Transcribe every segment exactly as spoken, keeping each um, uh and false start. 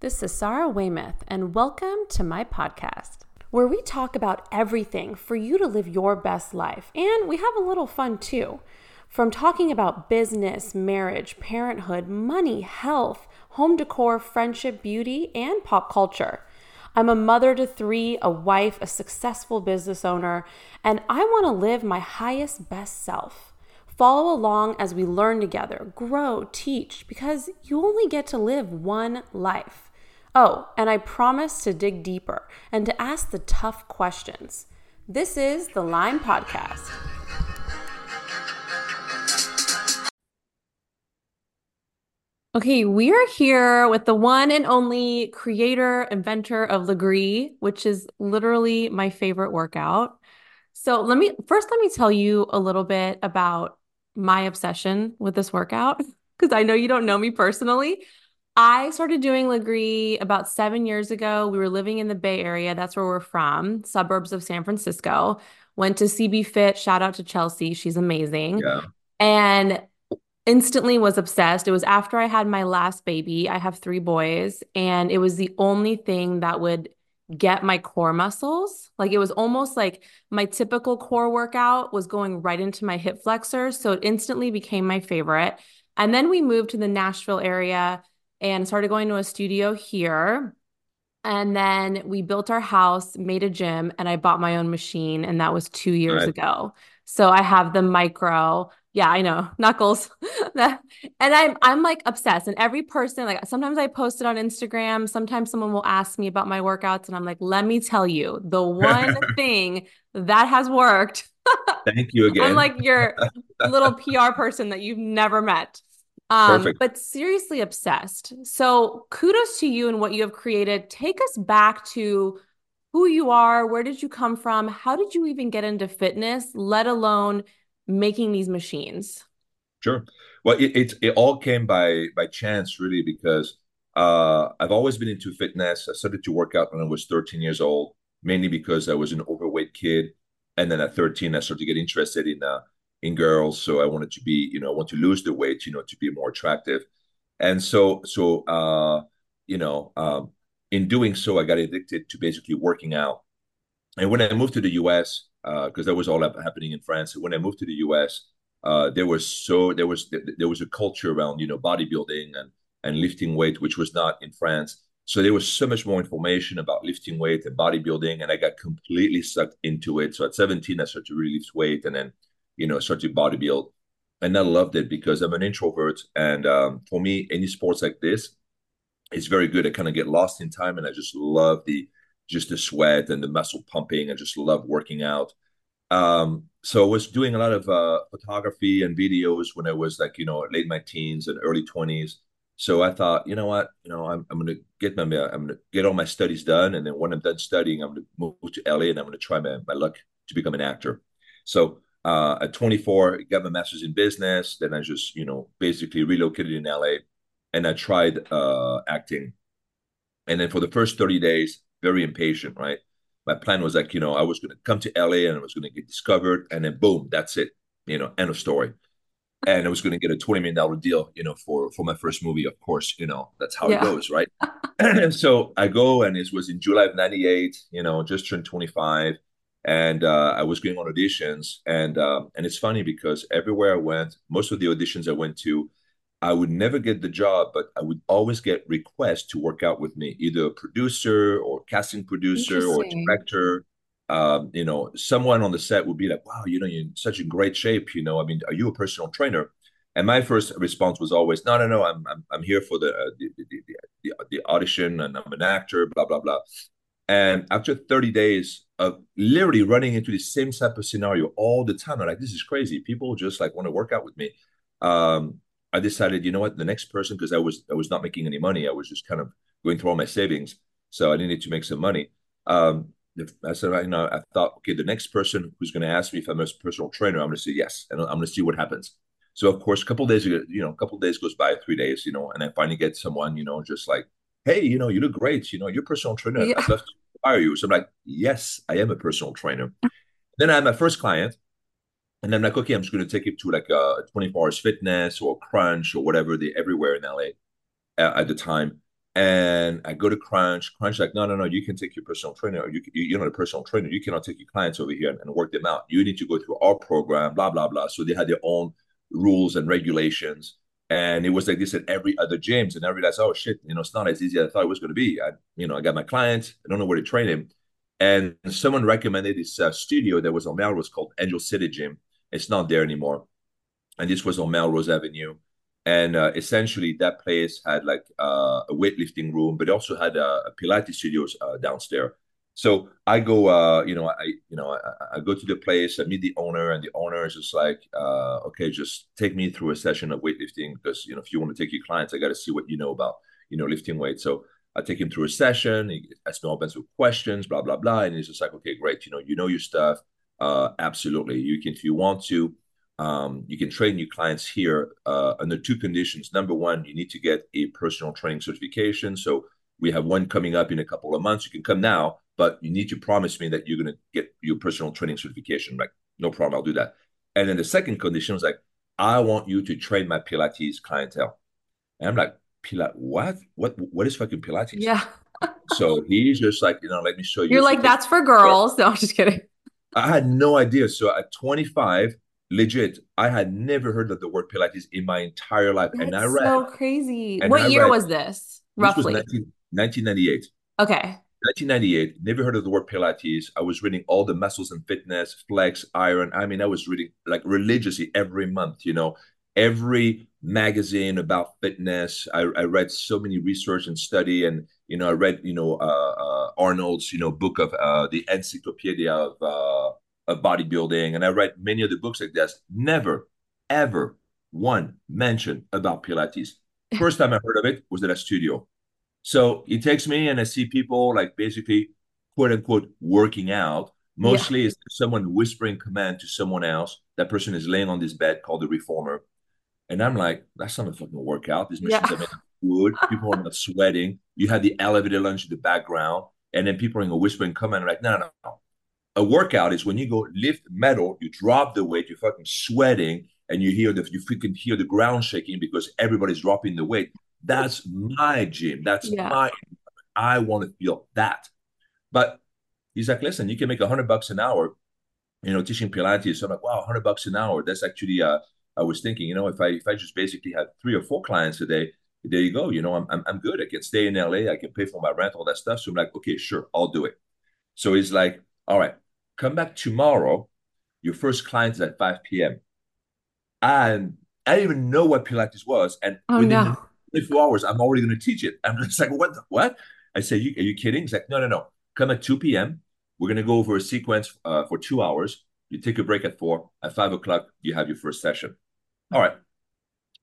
This is Sarah Weymouth, and welcome to my podcast, where we talk about everything for you to live your best life, and we have a little fun too. From talking about business, marriage, parenthood, money, health, home decor, friendship, beauty, and pop culture. I'm a mother to three, a wife, a successful business owner, and I want to live my highest, best self. Follow along as we learn together, grow, teach, because you only get to live one life. Oh, and I promise to dig deeper and to ask the tough questions. This is the Lime Podcast. Okay, we are here with the one and only creator, inventor of Lagree, which is literally my favorite workout. So let me first, let me tell you a little bit about my obsession with this workout, because I know you don't know me personally. I started doing Lagree about seven years ago. We were living in the Bay Area. That's where we're from, suburbs of San Francisco. Went to C B Fit. Shout out to Chelsea. She's amazing. Yeah. And instantly was obsessed. It was after I had my last baby. I have three boys, and it was the only thing that would get my core muscles. Like, it was almost like my typical core workout was going right into my hip flexors. So it instantly became my favorite. And then we moved to the Nashville area and started going to a studio here. And then we built our house, made a gym, and I bought my own machine. And that was two years right. ago. So I have the Micro. Yeah, I know. Knuckles. and I'm, I'm like obsessed. And every person, like sometimes I post it on Instagram. Sometimes someone will ask me about my workouts and I'm like, let me tell you the one thing that has worked. Thank you again. I'm like your little P R person that you've never met. Um, Perfect. But seriously obsessed. So kudos to you and what you have created. Take us back to who you are. Where did you come from? How did you even get into fitness, let alone making these machines? Sure. Well, it, it it all came by by chance, really, because uh, I've always been into fitness. I started to work out when I was thirteen years old, mainly because I was an overweight kid. And then at thirteen, I started to get interested in uh, in girls. So I wanted to be, you know, I want to lose the weight, you know, to be more attractive. And so, so uh, you know, um, in doing so, I got addicted to basically working out. And when I moved to the U S, because uh, that was all happening in France. When I moved to the U S, uh, there was so there was there was a culture around, you know, bodybuilding and and lifting weight, which was not in France. So there was so much more information about lifting weight and bodybuilding, and I got completely sucked into it. So at seventeen, I started to really lift weight, and then, you know, started to bodybuild, and I loved it because I'm an introvert, and um, for me, any sports like this is very good. I kind of get lost in time, and I just love the. just the sweat and the muscle pumping. I just love working out. Um, so I was doing a lot of uh, photography and videos when I was like, you know, late in my teens and early twenties. So I thought, you know what, you know, I'm, I'm going to get my, I'm going to get all my studies done. And then when I'm done studying, I'm going to move to L A and I'm going to try my, my luck to become an actor. So uh, at twenty-four, I got my master's in business. Then I just, you know, basically relocated in L A and I tried uh, acting. And then for the first thirty days, very impatient, right? My plan was like, you know, I was going to come to L A and I was going to get discovered and then boom, that's it, you know, end of story. And I was going to get a twenty million dollars deal, you know, for, for my first movie, of course, you know, that's how yeah. it goes, right? So I go and it was in July of ninety-eight, you know, just turned twenty-five and uh, I was going on auditions and, um, and it's funny because everywhere I went, most of the auditions I went to, I would never get the job, but I would always get requests to work out with me, either a producer or casting producer or director. Um, you know, someone on the set would be like, wow, you know, you're in such a great shape. You know, I mean, are you a personal trainer? And my first response was always, no, no, no, I'm I'm, I'm here for the, uh, the, the, the, the audition and I'm an actor, blah, blah, blah. And after thirty days of literally running into the same type of scenario all the time, I'm like, this is crazy. People just like want to work out with me. Um, I decided, you know what, the next person, because I was I was not making any money. I was just kind of going through all my savings. So I needed to make some money. Um, I said, you know, I thought, okay, the next person who's going to ask me if I'm a personal trainer, I'm going to say yes. And I'm going to see what happens. So, of course, a couple of days, you know, a couple of days goes by, three days, you know, and I finally get someone, you know, just like, hey, you know, you look great. You know, you're a personal trainer. Yeah. I'd love to hire you. So I'm like, yes, I am a personal trainer. Then I had my first client. And I'm like, okay, I'm just going to take it to like a twenty-four hours fitness or Crunch or whatever, they everywhere in L A at, at the time. And I go to Crunch. Crunch like, no, no, no, you can take your personal trainer. You, you're not a personal trainer. You cannot take your clients over here and, and work them out. You need to go through our program, blah, blah, blah. So they had their own rules and regulations. And it was like this at every other gym. And I realized, oh, shit, you know, it's not as easy as I thought it was going to be. I, you know, I got my clients. I don't know where to train him. And someone recommended this uh, studio that was on Melrose called Angel City Gym. It's not there anymore. And this was on Melrose Avenue. And uh, essentially, that place had like uh, a weightlifting room, but also had uh, a Pilates studios uh, downstairs. So I go, uh, you know, I you know, I, I go to the place. I meet the owner, and the owner is just like, uh, okay, just take me through a session of weightlifting, because you know, if you want to take your clients, I got to see what you know about, you know, lifting weights. So I take him through a session. He asks me all kinds of questions, blah blah blah, and he's just like, okay, great, you know, you know your stuff. Uh, absolutely, you can if you want to. Um, you can train your clients here uh, under two conditions. Number one, you need to get a personal training certification. So we have one coming up in a couple of months. You can come now, but you need to promise me that you're going to get your personal training certification. Like, no problem, I'll do that. And then the second condition was like, I want you to train my Pilates clientele. And I'm like, Pilates, what? What? What is fucking Pilates? Yeah. So he's just like, you know, let me show you. You're like, that's for girls. No, I'm just kidding. I had no idea. So at twenty-five, legit, I had never heard of the word Pilates in my entire life. That's and I read. So crazy. What I year read, was this, roughly? This was nineteen ninety-eight. Okay. nineteen ninety-eight. Never heard of the word Pilates. I was reading all the Muscles and Fitness, Flex, Iron. I mean, I was reading like religiously every month, you know, every magazine about fitness. I, I read so many research and study. And, you know, I read, you know, uh, uh, Arnold's, you know, book of uh, the Encyclopedia of uh of bodybuilding, and I read many of the books like this. Never, ever one mention about Pilates. First time I heard of it was at a studio. So it takes me, and I see people like basically, quote unquote, working out. Mostly, yeah. It's someone whispering command to someone else. That person is laying on this bed called the Reformer, and I'm like, that's not a fucking workout. These machines yeah. are made of wood. People are not sweating. You have the elevator lunge in the background, and then people are in a whispering command. I'm like, no, no, no. A workout is when you go lift metal, you drop the weight, you're fucking sweating, and you hear the you freaking hear the ground shaking because everybody's dropping the weight. That's my gym. That's yeah. my. I want to feel that. But he's like, listen, you can make a hundred bucks an hour, you know, teaching Pilates. So I'm like, wow, hundred bucks an hour. That's actually. Uh, I was thinking, you know, if I if I just basically had three or four clients a day, there you go. You know, I'm I'm, I'm good. I can stay in L A. I can pay for my rent, all that stuff. So I'm like, okay, sure, I'll do it. So he's like, all right, come back tomorrow. Your first client is at five p.m. And I didn't even know what Pilates was. And oh, within no. twenty-four hours, I'm already going to teach it. I'm just like, what? The, what? I said, you, are you kidding? He's like, no, no, no. Come at two p.m. We're going to go over a sequence uh, for two hours. You take a break at four. At five o'clock, you have your first session. All right.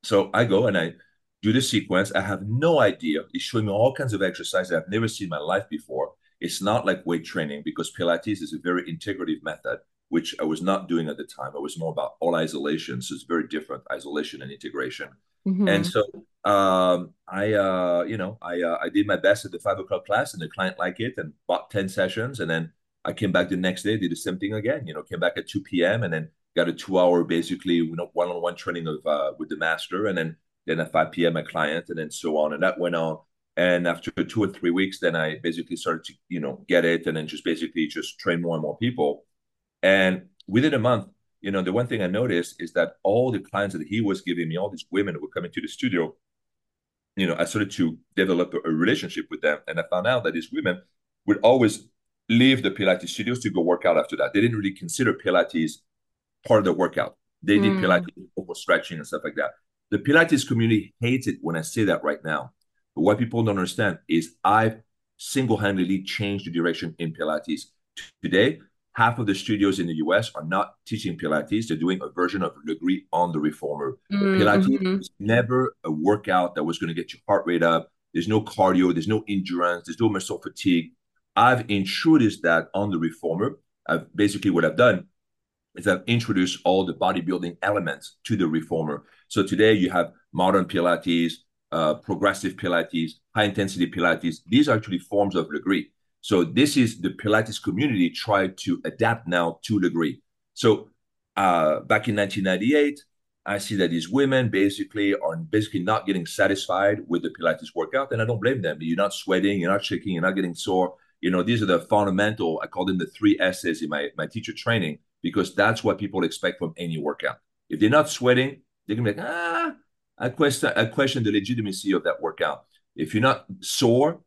So I go and I do the sequence. I have no idea. He's showing me all kinds of exercises I've never seen in my life before. It's not like weight training because Pilates is a very integrative method, which I was not doing at the time. I was more about all isolation. So it's very different, isolation and integration. Mm-hmm. And so um, I, uh, you know, I uh, I did my best at the five o'clock class and the client liked it and bought ten sessions. And then I came back the next day, did the same thing again, you know, came back at two p.m. and then got a two hour, basically, you know, one-on-one training of uh, with the master. And then, then at five p.m. my client and then so on. And that went on. And after two or three weeks, then I basically started to, you know, get it and then just basically just train more and more people. And within a month, you know, the one thing I noticed is that all the clients that he was giving me, all these women who were coming to the studio, you know, I started to develop a, a relationship with them. And I found out that these women would always leave the Pilates studios to go work out after that. They didn't really consider Pilates part of the workout. They did mm. Pilates over stretching and stuff like that. The Pilates community hates it when I say that right now. But what people don't understand is I've single-handedly changed the direction in Pilates. Today, half of the studios in the U S are not teaching Pilates. They're doing a version of Lagree on the Reformer. Mm-hmm. Pilates is never a workout that was going to get your heart rate up. There's no cardio. There's no endurance. There's no muscle fatigue. I've introduced that on the Reformer. I've, basically, what I've done is I've introduced all the bodybuilding elements to the Reformer. So today, you have modern Pilates, Uh, progressive Pilates, high-intensity Pilates. These are actually forms of Lagree. So this is the Pilates community tried to adapt now to Lagree. So uh, back in nineteen ninety-eight, I see that these women basically are basically not getting satisfied with the Pilates workout, and I don't blame them. You're not sweating, you're not shaking, you're not getting sore. You know, these are the fundamental, I call them the three S's in my, my teacher training, because that's what people expect from any workout. If they're not sweating, they're going to be like, ah, I question, I question the legitimacy of that workout. If you're not sore,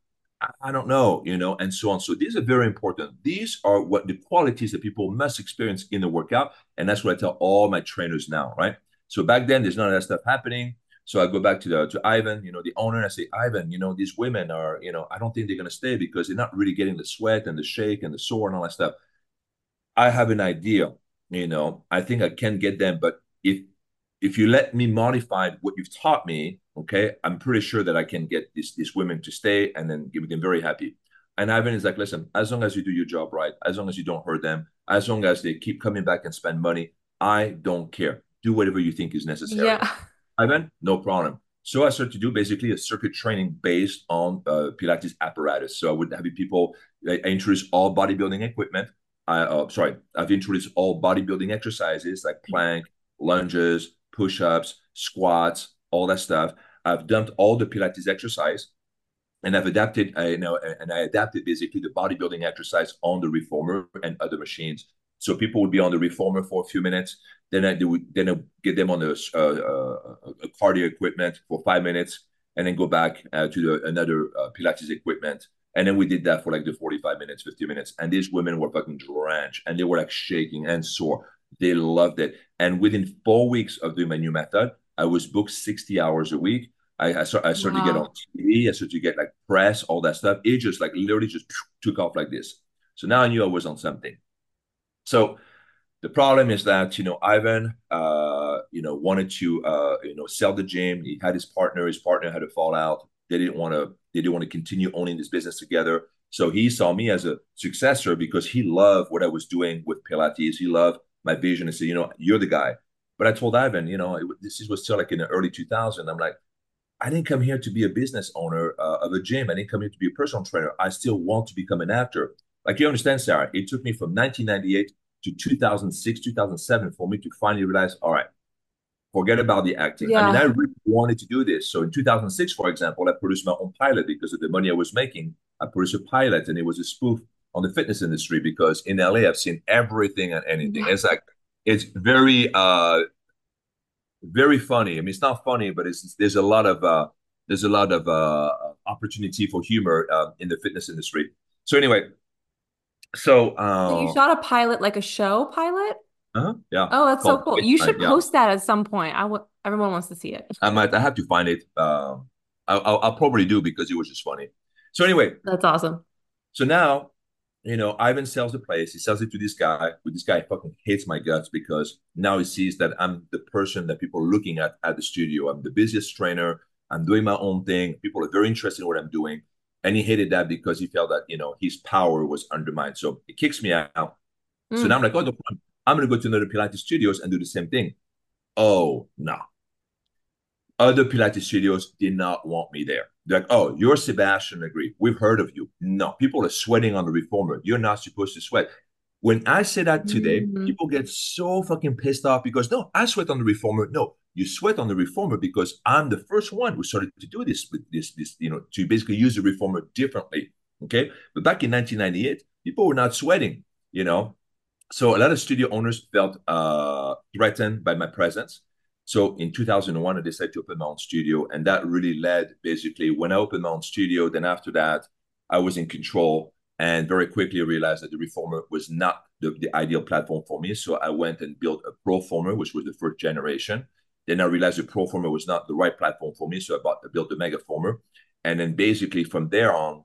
I don't know, you know, and so on. So these are very important. These are what the qualities that people must experience in the workout. And that's what I tell all my trainers now, right? So back then, there's none of that stuff happening. So I go back to the, to Ivan, you know, the owner, and I say, Ivan, you know, these women are, you know, I don't think they're going to stay because they're not really getting the sweat and the shake and the sore and all that stuff. I have an idea, you know, I think I can get them. But if if you let me modify what you've taught me, okay, I'm pretty sure that I can get these, these women to stay and then get them very happy. And Ivan is like, listen, as long as you do your job right, as long as you don't hurt them, as long as they keep coming back and spend money, I don't care. Do whatever you think is necessary. Yeah. Ivan, no problem. So I started to do basically a circuit training based on uh, Pilates apparatus. So I would have people, I introduce all bodybuilding equipment. I, uh, sorry, I've introduced all bodybuilding exercises like plank, lunges, push-ups, squats, all that stuff. I've dumped all the Pilates exercise, and I've adapted, I, you know, and I adapted basically the bodybuilding exercise on the Reformer and other machines. So people would be on the Reformer for a few minutes. Then I do, then I get them on the uh, uh, cardio equipment for five minutes, and then go back uh, to the, another uh, Pilates equipment. And then we did that for like the forty-five minutes, fifty minutes. And these women were fucking drenched, and they were like shaking and sore. They loved it. And within four weeks of doing my new method, I was booked sixty hours a week. I, I, start, I started wow. to get on T V. I started to get like press, all that stuff. It just like literally just took off like this. So now I knew I was on something. So the problem is that, you know, Ivan, uh, you know, wanted to, uh, you know, sell the gym. He had his partner. His partner had a fallout. They didn't want to, they didn't want to continue owning this business together. So he saw me as a successor because he loved what I was doing with Pilates. He loved my vision and said, you know, you're the guy. But I told Ivan, you know, it, this was still like in the early two thousands. I'm like, I didn't come here to be a business owner uh, of a gym. I didn't come here to be a personal trainer. I still want to become an actor. Like, you understand, Sarah, it took me from nineteen ninety-eight to two thousand six, two thousand seven for me to finally realize, all right, forget about the acting. Yeah. I mean, I really wanted to do this. So in two thousand six, for example, I produced my own pilot because of the money I was making. I produced a pilot, and it was a spoof on the fitness industry because in L A, I've seen everything and anything. Yeah. It's like, it's very, uh, very funny. I mean, it's not funny, but it's, it's there's a lot of, uh, there's a lot of uh, opportunity for humor uh, in the fitness industry. So anyway, so, uh, so you shot a pilot, like a show pilot? Uh-huh, yeah. Oh, that's so cool. You should post that at some point. I w- everyone wants to see it. I might. I have to find it. Um, I, I'll, I'll probably do because it was just funny. So anyway, that's awesome. So now, you know, Ivan sells the place. He sells it to this guy. But this guy fucking hates my guts because now he sees that I'm the person that people are looking at at the studio. I'm the busiest trainer. I'm doing my own thing. People are very interested in what I'm doing. And he hated that because he felt that, you know, his power was undermined. So it kicks me out. Mm. So now I'm like, oh, no problem. I'm going to go to another Pilates studios and do the same thing. Oh, no. Other Pilates studios did not want me there. They're like, oh, you're Sebastien Lagree. We've heard of you. No, people are sweating on the Reformer. You're not supposed to sweat. When I say that today, mm-hmm. people get so fucking pissed off because, no, I sweat on the Reformer. No, you sweat on the Reformer because I'm the first one who started to do this, with this, this, you know, to basically use the Reformer differently, okay? But back in nineteen ninety-eight, people were not sweating, you know? So a lot of studio owners felt uh, threatened by my presence. So in two thousand one, I decided to open my own studio, and that really led, basically, when I opened my own studio, then after that, I was in control and very quickly realized that the Reformer was not the, the ideal platform for me. So I went and built a Proformer, which was the first generation. Then I realized the Proformer was not the right platform for me, so I, bought, I built the Megaformer. And then basically from there on,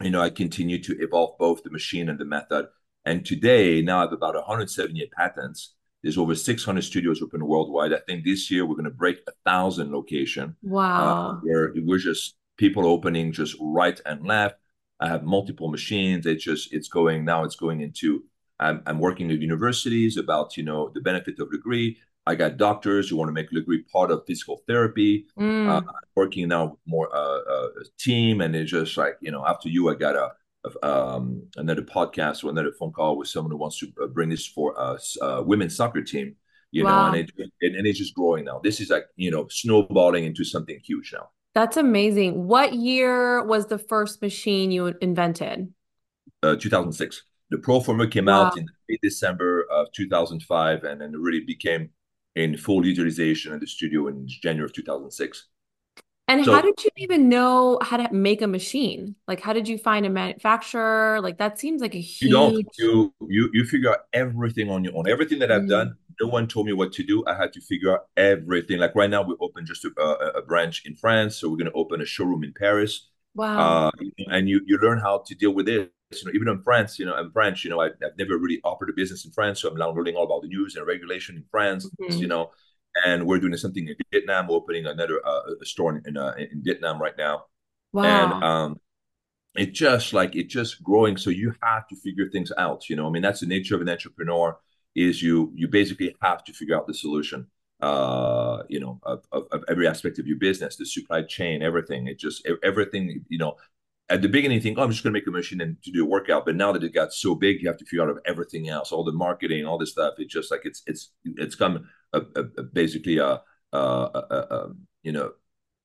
you know, I continued to evolve both the machine and the method. And today, now I have about one hundred seventy-eight patents. There's over six hundred studios open worldwide. I think this year we're going to break one thousand locations. Wow. Uh, where we're just people opening just right and left. I have multiple machines. It's just, it's going, now it's going into, I'm, I'm working with universities about, you know, the benefit of Lagree. I got doctors who want to make Lagree part of physical therapy. Mm. Uh, working now with more uh, uh, team, and it's just like, you know, after you, I got a, a um, another podcast or another phone call with someone who wants to bring this for us uh, women's soccer team. you wow. know, and, it, and, and it's just growing now. This is like, you know, snowballing into something huge now. That's amazing. What year was the first machine you invented? Uh, two thousand six. The Proformer came wow. out in December of two thousand five, and then it really became in full utilization at the studio in January of two thousand six. And so, how did you even know how to make a machine? Like, how did you find a manufacturer? Like, that seems like a huge... You don't. You, you, you figure out everything on your own. Everything that I've mm-hmm. done, no one told me what to do. I had to figure out everything. Like, right now, we open just a, a, a branch in France. So we're going to open a showroom in Paris. Wow. Uh, and you, you learn how to deal with it. You know, even in France, you know, in France, you know, I, I've never really operated a business in France. So I'm now learning all about the news and regulation in France, mm-hmm. you know. And we're doing something in Vietnam, we're opening another uh, a store in, uh, in Vietnam right now. Wow. And um, it just like, it's just growing. So you have to figure things out. You know, I mean, that's the nature of an entrepreneur is you, you basically have to figure out the solution, uh, you know, of, of, of every aspect of your business, the supply chain, everything. It just, everything, you know, at the beginning you think, oh, I'm just going to make a machine and to do a workout. But now that it got so big, you have to figure out everything else, all the marketing, all this stuff. It's just like, it's, it's, it's come A, a, a basically a, a, a, a you know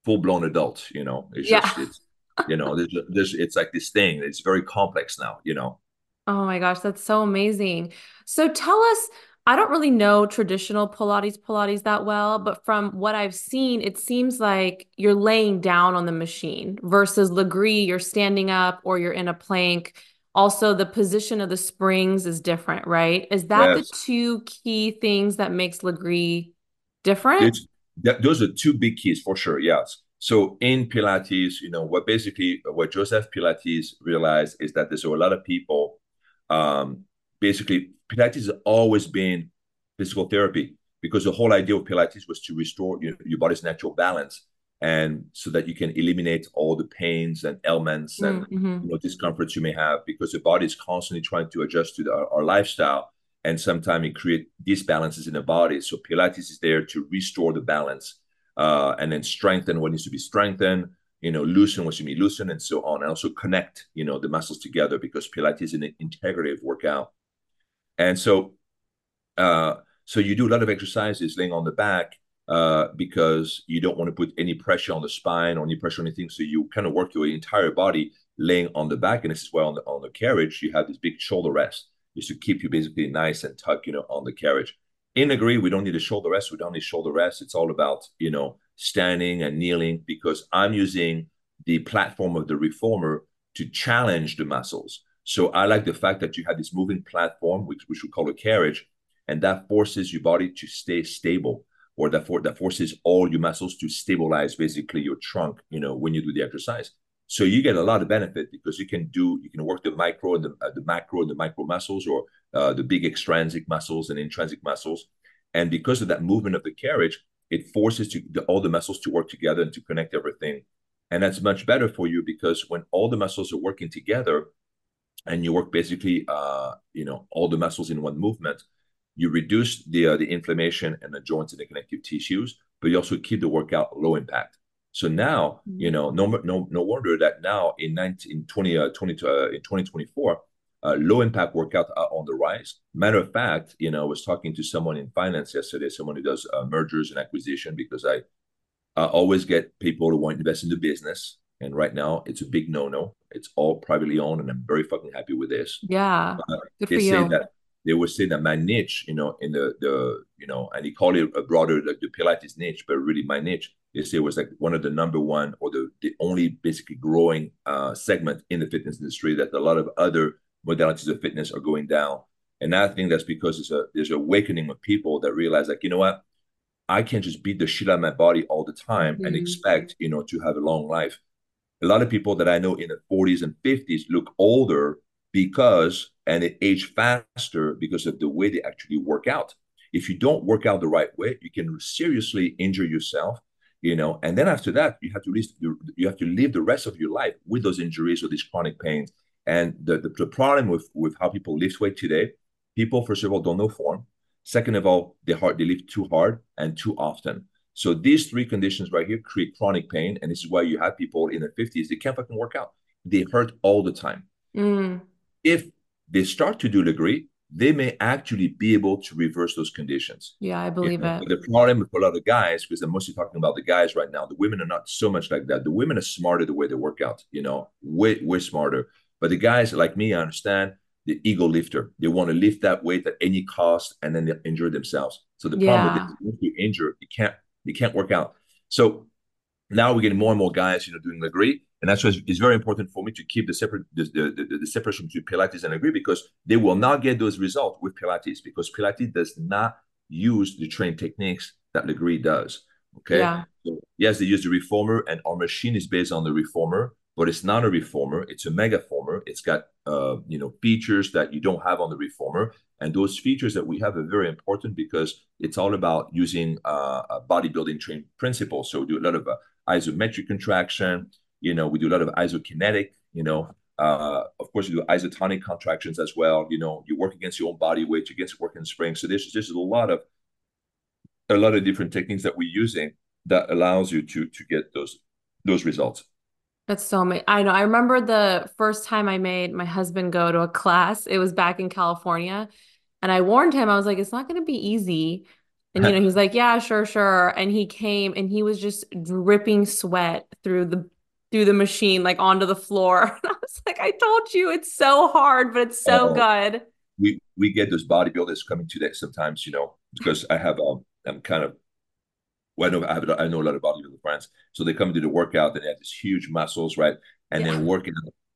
full-blown adult, you know it's yeah. just it's, you know there's, there's it's like this thing, it's very complex now, you know oh my gosh, that's so amazing. So tell us, I don't really know traditional Pilates Pilates that well, but from what I've seen, it seems like you're laying down on the machine versus Lagree, you're standing up or you're in a plank. Also, the position of the springs is different, right? Is that yes. the two key things that makes Lagree different? It's, that, those are two big keys for sure, yes. So in Pilates, you know, what basically what Joseph Pilates realized is that there's a lot of people, um, basically, Pilates has always been physical therapy because the whole idea of Pilates was to restore your, your body's natural balance. And so that you can eliminate all the pains and ailments and mm-hmm. you know, discomforts you may have, because the body is constantly trying to adjust to the, our, our lifestyle. And sometimes it creates disbalances in the body. So Pilates is there to restore the balance uh, and then strengthen what needs to be strengthened, you know, loosen what you need loosen, and so on. And also connect, you know, the muscles together, because Pilates is an integrative workout. And so, uh, so you do a lot of exercises laying on the back, Uh, because you don't want to put any pressure on the spine or any pressure on anything. So you kind of work your entire body laying on the back. And this is where on the, on the carriage, you have this big shoulder rest, just to keep you basically nice and tucked, you know, on the carriage. In Lagree, we don't need a shoulder rest. We don't need shoulder rest. It's all about, you know, standing and kneeling, because I'm using the platform of the Reformer to challenge the muscles. So I like the fact that you have this moving platform, which, which we call a carriage, and that forces your body to stay stable. Or that, for, that forces all your muscles to stabilize basically your trunk, you know, when you do the exercise. So you get a lot of benefit, because you can do, you can work the micro and the, uh, the macro and the micro muscles, or uh, the big extrinsic muscles and intrinsic muscles. And because of that movement of the carriage, it forces to, the, all the muscles to work together and to connect everything. And that's much better for you, because when all the muscles are working together and you work basically, uh, you know, all the muscles in one movement, you reduce the uh, the inflammation and the joints and the connective tissues, but you also keep the workout low impact. So now, mm-hmm. you know, no no no wonder that now in nineteen, in twenty, uh, twenty, uh, in twenty twenty-four, uh, low impact workouts are on the rise. Matter of fact, you know, I was talking to someone in finance yesterday, someone who does uh, mergers and acquisition, because I uh, always get people who want to invest in the business. And right now, it's a big no-no. It's all privately owned, and I'm very fucking happy with this. Yeah, uh, good for you. That, They would say that my niche, you know, in the, the you know, and he called it a broader, like the Pilates niche, but really my niche, they say was like one of the number one or the, the only basically growing uh, segment in the fitness industry, that a lot of other modalities of fitness are going down. And I think that's because it's a, there's an awakening of people that realize, like, you know what, I can't just beat the shit out of my body all the time mm-hmm. and expect, you know, to have a long life. A lot of people that I know in the forties and fifties look older, because, and they age faster because of the way they actually work out. If you don't work out the right way, you can seriously injure yourself, you know, and then after that, you have to, least, you have to live the rest of your life with those injuries or these chronic pains. And the, the, the problem with, with how people lift weight today, people, first of all, don't know form. Second of all, they, hard, they lift too hard and too often. So these three conditions right here create chronic pain. And this is why you have people in their fifties, they can't fucking work out. They hurt all the time. Mm. If they start to do Lagree, they may actually be able to reverse those conditions. Yeah, I believe you know, it. The problem for a lot of guys, because I'm mostly talking about the guys right now, the women are not so much like that. The women are smarter the way they work out, you know, way, way smarter. But the guys like me, I understand the ego lifter. They want to lift that weight at any cost and then they injure themselves. So the yeah. problem is once you injure, you can't, you can't work out. So now we're getting more and more guys, you know, doing Lagree. And that's why it's very important for me to keep the separate the, the, the separation between Pilates and Lagree, because they will not get those results with Pilates, because Pilates does not use the train techniques that Lagree does. Okay. Yeah. So, yes, they use the reformer, and our machine is based on the reformer, but it's not a reformer. It's a megaformer. It's got uh, you know features that you don't have on the reformer, and those features that we have are very important because it's all about using uh, a bodybuilding train principle. So we do a lot of uh, isometric contraction. You know, we do a lot of isokinetic, you know, uh, of course, you do isotonic contractions as well. You know, you work against your own body weight, you against working springs. So there's just a lot of a lot of different techniques that we're using that allows you to to get those those results. That's so amazing. I know. I remember the first time I made my husband go to a class, it was back in California. And I warned him, I was like, it's not going to be easy. And, you know, he was like, yeah, sure, sure. And he came and he was just dripping sweat through the through the machine, like onto the floor. And I was like, I told you it's so hard, but it's so uh, good. We we get those bodybuilders coming to that sometimes, you know, because I have, um, I'm kind of, well, I know, I, have, I know a lot of bodybuilders friends. So they come to the workout and they have these huge muscles, right? And yeah. then working,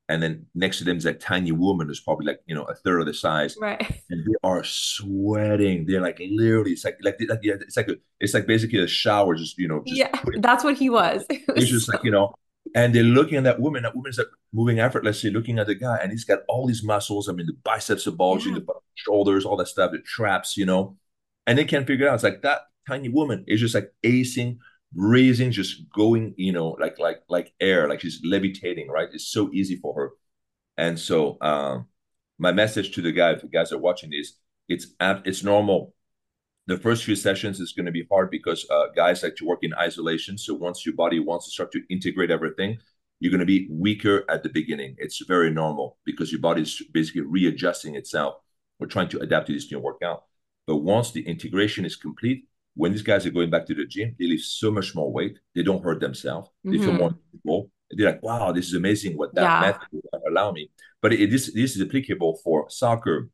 and then next to them is that tiny woman who's probably like, you know, a third of the size. Right. And they are sweating. They're like, literally, it's like, like, like yeah, it's like, a, it's like basically a shower, just, you know. Just yeah, that's what he was. It was it's just so- like, you know. And they're looking at that woman. That woman's like moving effortlessly, looking at the guy, and he's got all these muscles. I mean, the biceps are bulging, yeah. the shoulders, all that stuff, the traps, you know. And they can't figure it out. It's like that tiny woman is just like acing, raising, just going, you know, like like like air, like she's levitating, right? It's so easy for her. And so, um, my message to the guy, if the guys are watching this, it's it's normal. The first few sessions is going to be hard because uh, guys like to work in isolation. So once your body wants to start to integrate everything, you're going to be weaker at the beginning. It's very normal because your body is basically readjusting itself. We're trying to adapt to this new workout. But once the integration is complete, when these guys are going back to the gym, they lose so much more weight. They don't hurt themselves. Mm-hmm. They feel more comfortable. They're like, wow, this is amazing what that yeah. method would allow me. But it, this, this is applicable for soccer,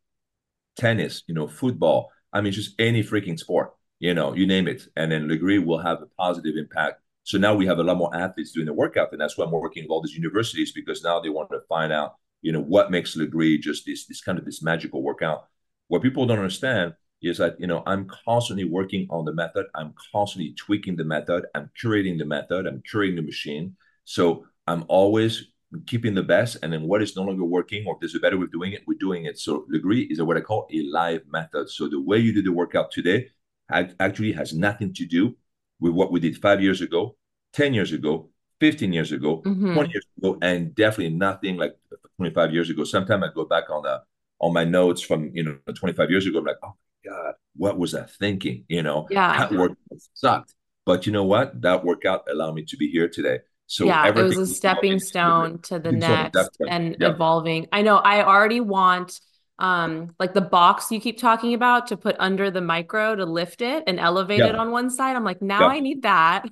tennis, you know, football. I mean, just any freaking sport, you know, you name it. And then Lagree will have a positive impact. So now we have a lot more athletes doing the workout. And that's why I'm working with all these universities, because now they want to find out, you know, what makes Lagree just this, this kind of this magical workout. What people don't understand is that, you know, I'm constantly working on the method. I'm constantly tweaking the method. I'm curating the method. I'm curating the machine. So I'm always keeping the best, and then what is no longer working, or if there's a better way of doing it, we're doing it. So Lagree is what I call a live method. So the way you do the workout today actually has nothing to do with what we did five years ago, ten years ago, fifteen years ago, mm-hmm. twenty years ago, and definitely nothing like twenty-five years ago. Sometimes I go back on the, on my notes from, you know, twenty-five years ago. I'm like, oh my God, what was I thinking? You know, yeah. that workout sucked. But you know what? That workout allowed me to be here today. So yeah, it was a stepping stone to the next and yeah. evolving. I know I already want um, like the box you keep talking about to put under the micro to lift it and elevate yeah. it on one side. I'm like, now yeah. I need that.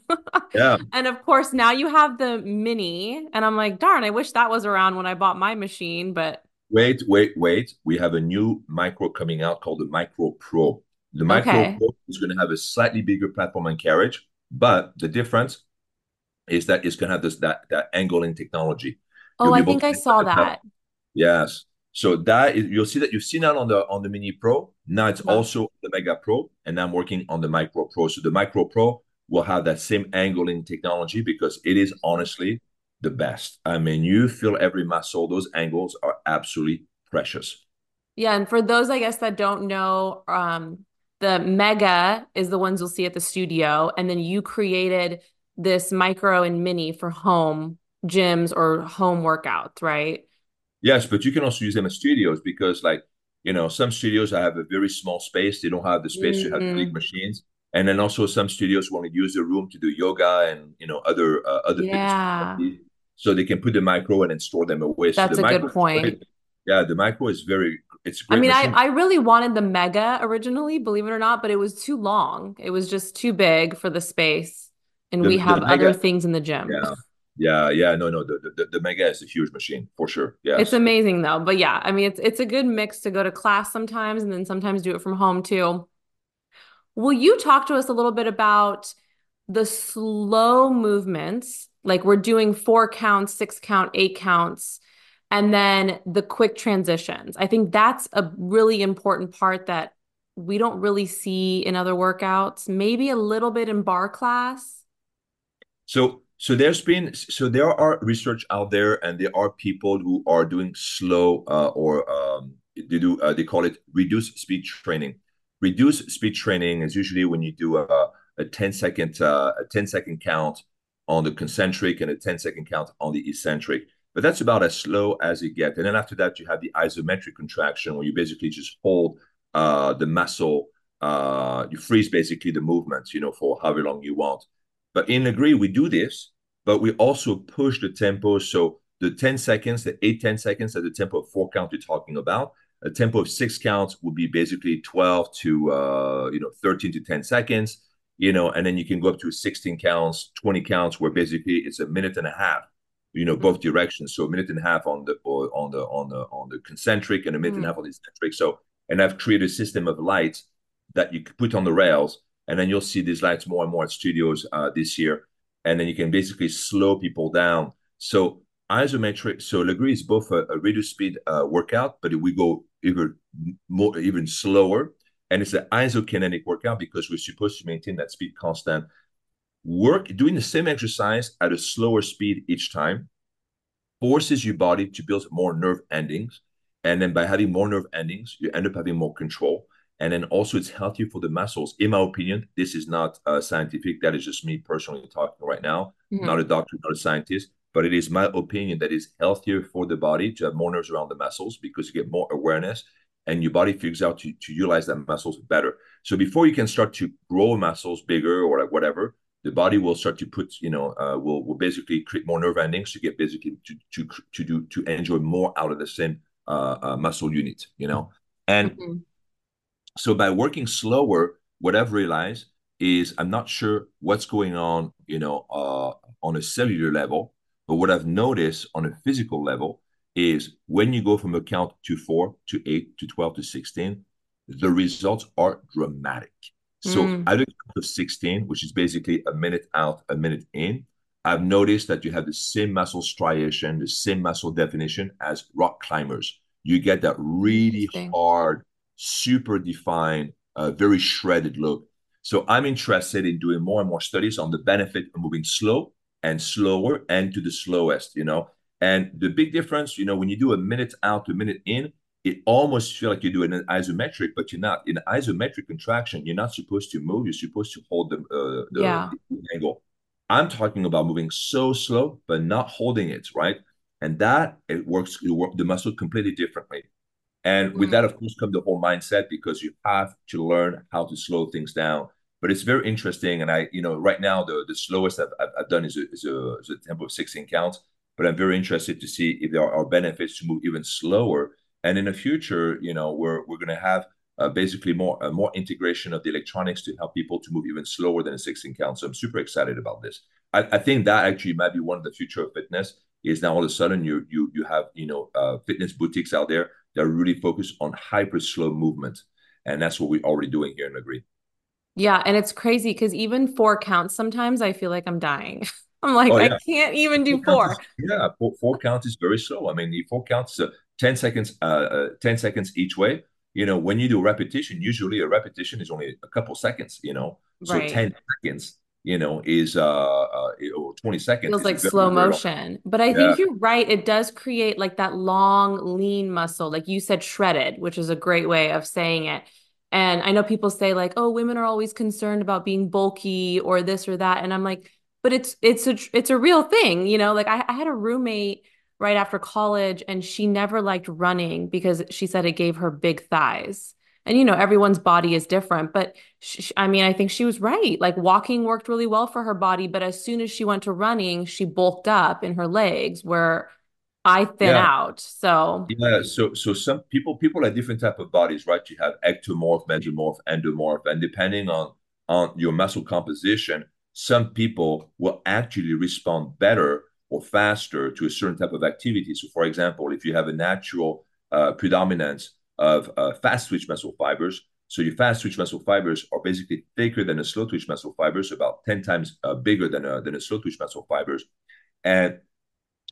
yeah. And of course, now you have the mini. And I'm like, darn, I wish that was around when I bought my machine. But wait, wait, wait. We have a new micro coming out called the Micro Pro. The Micro okay. Pro is going to have a slightly bigger platform and carriage. But the difference is that it's going to have this that that angling technology. Oh, I think I saw that. Yes. So that is, you'll see that you've seen that on the on the Mini Pro. Now it's oh. also the Mega Pro, and I'm working on the Micro Pro. So the Micro Pro will have that same angling technology because it is honestly the best. I mean, you feel every muscle. Those angles are absolutely precious. Yeah, and for those, I guess, that don't know, um, the Mega is the ones you'll see at the studio, and then you created this micro and mini for home gyms or home workouts, right? Yes, but you can also use them as studios because, like, you know, some studios have a very small space. They don't have the space mm-hmm. to have big machines. And then also some studios want to use the room to do yoga and, you know, other uh, other yeah. things. So they can put the micro and then store them away. That's so the a micro, good point. Right? Yeah, the micro is very it's a great I mean, machine. I, I really wanted the Mega originally, believe it or not, but it was too long. It was just too big for the space. And the, we have other things in the gym. Yeah. Yeah, yeah, no, no, the, the the Mega is a huge machine for sure. Yeah, it's amazing though. But yeah, I mean, it's it's a good mix to go to class sometimes, and then sometimes do it from home too. Will you talk to us a little bit about the slow movements? Like we're doing four counts, six count, eight counts, and then the quick transitions. I think that's a really important part that we don't really see in other workouts. Maybe a little bit in bar class. So. So there's been, so there are research out there, and there are people who are doing slow uh, or um, they do uh, they call it reduced speed training. Reduced speed training is usually when you do a, a ten second uh, a ten second count on the concentric and a ten second count on the eccentric. But that's about as slow as you get. And then after that, you have the isometric contraction where you basically just hold uh, the muscle. Uh, you freeze basically the movement, you know, for however long you want. But in Lagree, we do this, but we also push the tempo. So the ten seconds, the eight, ten seconds at the tempo of four count you're talking about, a tempo of six counts would be basically twelve to, uh, you know, thirteen to ten seconds, you know, and then you can go up to sixteen counts, twenty counts, where basically it's a minute and a half, you know, mm-hmm. both directions. So a minute and a half on the, on the, on the, on the concentric and a minute mm-hmm. and a half on the eccentric. So, and I've created a system of lights that you could put on the rails. And then you'll see these lights more and more at studios uh, this year. And then you can basically slow people down. So isometric, so Lagree is both a, a reduced speed uh, workout, but we go even more, even slower. And it's an isokinetic workout because we're supposed to maintain that speed constant. Work doing the same exercise at a slower speed each time forces your body to build more nerve endings. And then by having more nerve endings, you end up having more control. And then also it's healthy for the muscles. In my opinion, this is not uh, scientific. That is just me personally talking right now. Mm-hmm. Not a doctor, not a scientist, but it is my opinion that it's healthier for the body to have more nerves around the muscles because you get more awareness and your body figures out to, to utilize that muscles better. So before you can start to grow muscles bigger or like whatever, the body will start to put, you know, uh, will will basically create more nerve endings to get basically to to to do to enjoy more out of the same uh, uh, muscle unit, you know, and. Mm-hmm. So by working slower, what I've realized is I'm not sure what's going on, you know, uh, on a cellular level, but what I've noticed on a physical level is when you go from a count to four, to eight, to twelve, to sixteen, the results are dramatic. So mm. at a count of sixteen, which is basically a minute out, a minute in, I've noticed that you have the same muscle striation, the same muscle definition as rock climbers. You get that really hard, super defined, uh, very shredded look. So I'm interested in doing more and more studies on the benefit of moving slow and slower and to the slowest, you know. And the big difference, you know, when you do a minute out to a minute in, it almost feels like you do an isometric, but you're not. In isometric contraction, you're not supposed to move. You're supposed to hold the, uh, the, yeah. the angle. I'm talking about moving so slow, but not holding it, right? And that, it works, it work, the muscle completely differently. And with that, of course, comes the whole mindset because you have to learn how to slow things down. But it's very interesting. And I, you know, right now, the, the slowest I've, I've done is a, is, a, is a tempo of sixteen counts. But I'm very interested to see if there are benefits to move even slower. And in the future, you know, we're, we're going to have uh, basically more uh, more integration of the electronics to help people to move even slower than a sixteen count. So I'm super excited about this. I, I think that actually might be one of the future of fitness is now all of a sudden you you you have, you know, uh, fitness boutiques out there that are really focused on hyper slow movement. And that's what we're already doing here in Lagree. Yeah. And it's crazy because even four counts, sometimes I feel like I'm dying. I'm like, oh, yeah. I can't even do four. four. Is, yeah. Four, four counts is very slow. I mean, the four counts, uh, ten seconds, uh, uh, ten seconds each way. You know, when you do repetition, usually a repetition is only a couple seconds, you know, so right. ten seconds, you know, is uh, uh twenty seconds. Feels like slow motion. But I yeah. think you're right. It does create like that long, lean muscle. Like you said, shredded, which is a great way of saying it. And I know people say like, oh, women are always concerned about being bulky or this or that. And I'm like, but it's, it's a, it's a real thing. You know, like I, I had a roommate right after college and she never liked running because she said it gave her big thighs. And, you know, everyone's body is different, but she, I mean, I think she was right. Like walking worked really well for her body. But as soon as she went to running, she bulked up in her legs where I thin yeah. out. So yeah, so so some people people have different type of bodies, right? You have ectomorph, mesomorph, endomorph, and depending on on your muscle composition, some people will actually respond better or faster to a certain type of activity. So, for example, if you have a natural uh, predominance of uh, fast-twitch muscle fibers, so your fast-twitch muscle fibers are basically thicker than a slow-twitch muscle fibers, about ten times uh, bigger than a, than a slow-twitch muscle fibers. And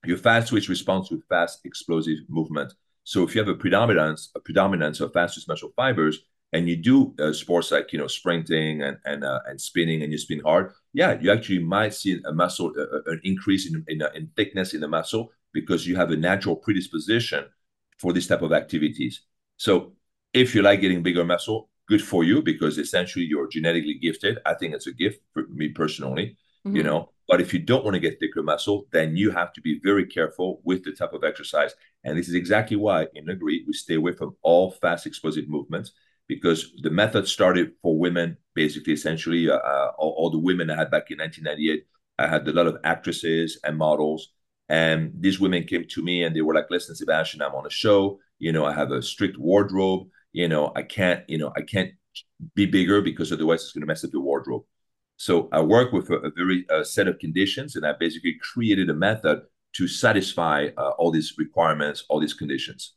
your fast-twitch responds with fast, explosive movement. So if you have a predominance a predominance of fast-twitch muscle fibers, and you do uh, sports like, you know, sprinting and and uh, and spinning, and you spin hard, yeah, you actually might see a muscle uh, an increase in, in in thickness in the muscle because you have a natural predisposition for this type of activities. So if you like getting bigger muscle, good for you, because essentially you're genetically gifted. I think it's a gift for me personally, mm-hmm. you know. But if you don't want to get thicker muscle, then you have to be very careful with the type of exercise. And this is exactly why in Lagree we stay away from all fast explosive movements, because the method started for women, basically, essentially, uh, all, all the women I had back in nineteen ninety-eight, I had a lot of actresses and models. And these women came to me and they were like, listen, Sebastian, I'm on a show. You know, I have a strict wardrobe. You know, I can't, you know, I can't be bigger because otherwise it's going to mess up the wardrobe. So I work with a, a very uh, set of conditions, and I basically created a method to satisfy uh, all these requirements, all these conditions.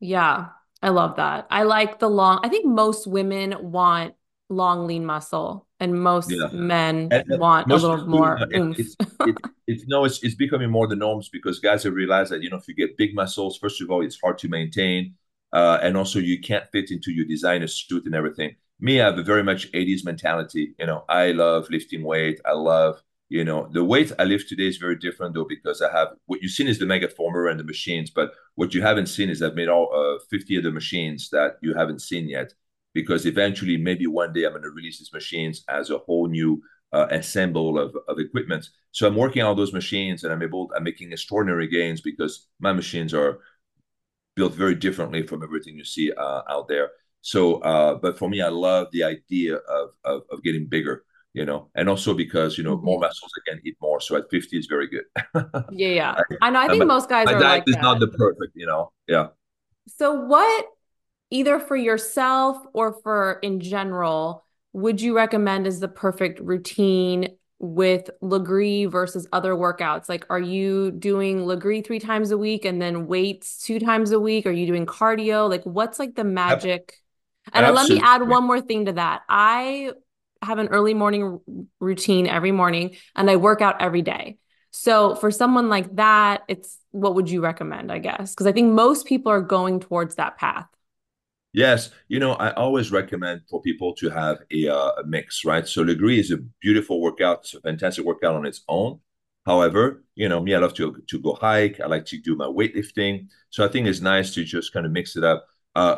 Yeah. I love that. I like the long, I think most women want long, lean muscle, and most yeah. men and, uh, want most a little people, more it, oomph. It's, it, it's, no, it's, it's becoming more the norms, because guys have realized that, you know, if you get big muscles, first of all, it's hard to maintain. Uh, and also you can't fit into your designer suit and everything. Me, I have a very much eighties mentality. You know, I love lifting weight. I love, you know, the weight I lift today is very different, though, because I have, what you've seen is the Megaformer and the machines, but what you haven't seen is I've made all uh, fifty of the machines that you haven't seen yet, because eventually, maybe one day I'm going to release these machines as a whole new uh, ensemble of, of equipment. So I'm working on those machines, and I'm able, I'm making extraordinary gains because my machines are built very differently from everything you see uh, out there. So, uh, but for me, I love the idea of, of, of getting bigger. You know, and also because, you know, more muscles, I can eat more. So at fifty is very good. yeah, yeah. I know. I think I'm, most guys my are diet like is that. Not the perfect, you know. Yeah. So what, either for yourself or for in general, would you recommend as the perfect routine with Lagree versus other workouts? Like, are you doing Lagree three times a week and then weights two times a week? Are you doing cardio? Like, what's like the magic? And Absolutely. Let me add one more thing to that. I have an early morning routine every morning, and I work out every day. So for someone like that, it's, what would you recommend, I guess? Because I think most people are going towards that path. Yes. You know, I always recommend for people to have a, uh, a mix, right? So Lagree is a beautiful workout. It's a fantastic workout on its own. However, you know, me, I love to, to go hike. I like to do my weightlifting. So I think it's nice to just kind of mix it up. Uh,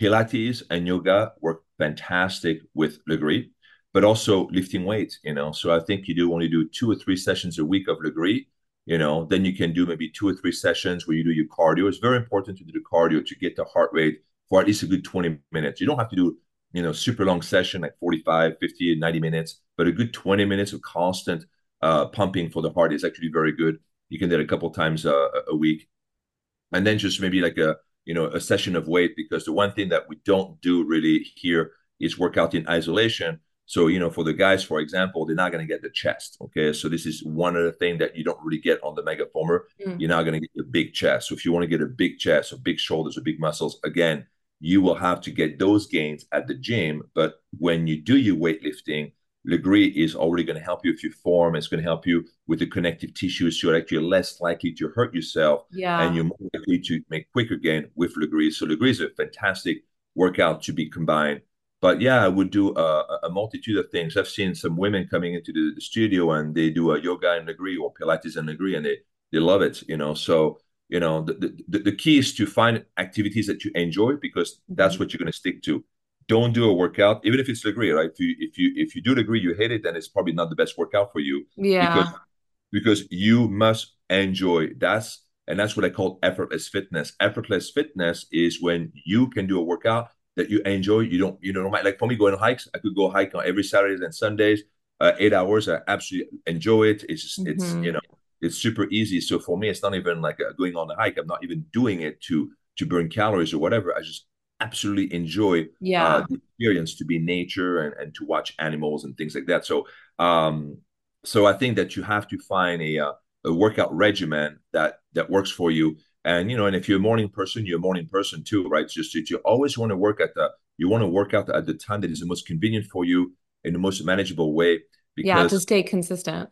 Pilates and yoga work fantastic with Lagree, but also lifting weights, you know. So I think you do only do two or three sessions a week of Lagree, you know, then you can do maybe two or three sessions where you do your cardio. It's very important to do the cardio to get the heart rate for at least a good twenty minutes. You don't have to do, you know, super long session like forty-five, fifty, ninety minutes, but a good twenty minutes of constant uh, pumping for the heart is actually very good. You can do it a couple times uh, a week. And then just maybe like a, you know, a session of weight, because the one thing that we don't do really here is work out in isolation. So, you know, for the guys, for example, they're not going to get the chest, okay? So this is one other thing that you don't really get on the Megaformer. Mm. You're not going to get a big chest. So if you want to get a big chest or big shoulders or big muscles, again, you will have to get those gains at the gym. But when you do your weightlifting, Lagree is already going to help you with your form. It's going to help you with the connective tissues. So you're actually less likely to hurt yourself. Yeah. And you're more likely to make quicker gain with Lagree. So Lagree is a fantastic workout to be combined. But yeah, I would do a, a multitude of things. I've seen some women coming into the, the studio and they do a yoga in Lagree or Pilates in Lagree, and they, they love it, you know. So, you know, the, the, the key is to find activities that you enjoy, because that's what you're going to stick to. Don't do a workout, even if it's Lagree, right? If you, if you, if you do Lagree, you hate it, then it's probably not the best workout for you. Yeah. Because, because you must enjoy that. And that's what I call effortless fitness. Effortless fitness is when you can do a workout that you enjoy. You don't, you know, like for me, going on hikes, I could go hike on every Saturdays and Sundays, uh, eight hours. I absolutely enjoy it. It's just, mm-hmm. it's, you know, It's super easy. So for me, it's not even like going on a hike. I'm not even doing it to to burn calories or whatever. I just absolutely enjoy yeah. uh, the experience to be in nature and, and to watch animals and things like that. So um, so I think that you have to find a uh, a workout regimen that that works for you. And, you know, and if you're a morning person, you're a morning person too, right? It's just that you always want to work at the, you want to work out at the time that is the most convenient for you in the most manageable way. Because, yeah, to stay consistent.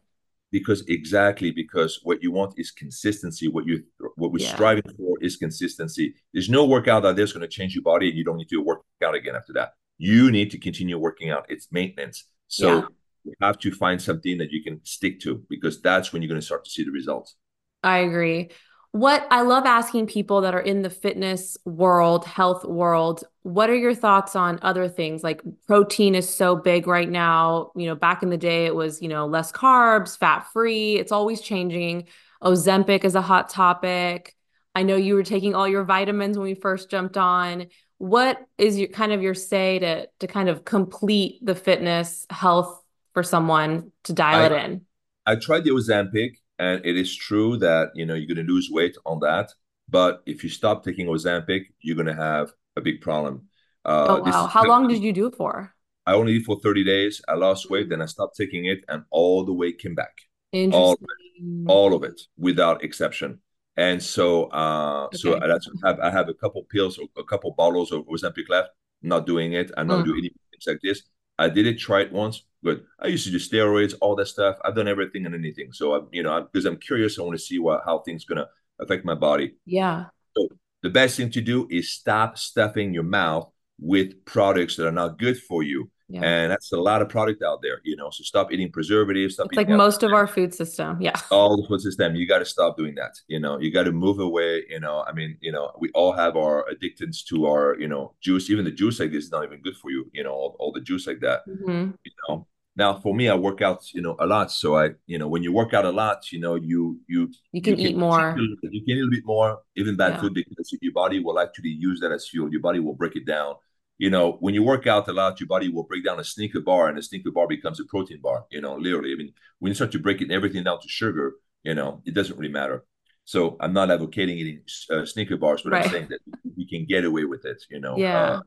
Because exactly, because what you want is consistency. What you, what we're yeah. striving for is consistency. There's no workout out there that's going to change your body. And you don't need to work out again after that. You need to continue working out. It's maintenance. So yeah. you have to find something that you can stick to, because that's when you're going to start to see the results. I agree. What I love asking people that are in the fitness world, health world, what are your thoughts on other things? Like protein is so big right now. You know, back in the day, it was, you know, less carbs, fat free. It's always changing. Ozempic is a hot topic. I know you were taking all your vitamins when we first jumped on. What is your kind of your say to to kind of complete the fitness health for someone to dial I, it in? I tried the Ozempic. And it is true that, you know, you're going to lose weight on that. But if you stop taking Ozempic, you're going to have a big problem. Uh, oh, wow. How long did you do it for? I only did it for thirty days. I lost weight, then I stopped taking it, and all the weight came back. Interesting. All of it, all of it without exception. And so uh, okay. so I have, I have a couple pills, or a couple bottles of Ozempic left. I'm not doing it. I'm not mm. doing anything like this. I did it, try it once. Good. I used to do steroids, all that stuff. I've done everything and anything. So, I'm, you know, because I'm curious, I want to see what, how things going to affect my body. Yeah. So the best thing to do is stop stuffing your mouth with products that are not good for you. Yeah. And that's a lot of product out there, you know, so stop eating preservatives. Stop it's eating like most of our food system. Yeah. All the food system. You got to stop doing that. You know, you got to move away. You know, I mean, you know, we all have our addictions to our, you know, juice. Even the juice like this is not even good for you. You know, all, all the juice like that, mm-hmm. you know. Now, for me, I work out, you know, a lot. So I, you know, when you work out a lot, you know, you, you, you can, you can eat more, you can eat a little bit more, even bad yeah. food, because your body will actually use that as fuel. Your body will break it down. You know, when you work out a lot, your body will break down a Snicker bar, and a Snicker bar becomes a protein bar, you know, literally. I mean, when you start to break it, everything down to sugar, you know, it doesn't really matter. So I'm not advocating eating uh, Snicker bars, but right. I'm saying that we can get away with it, you know. Yeah.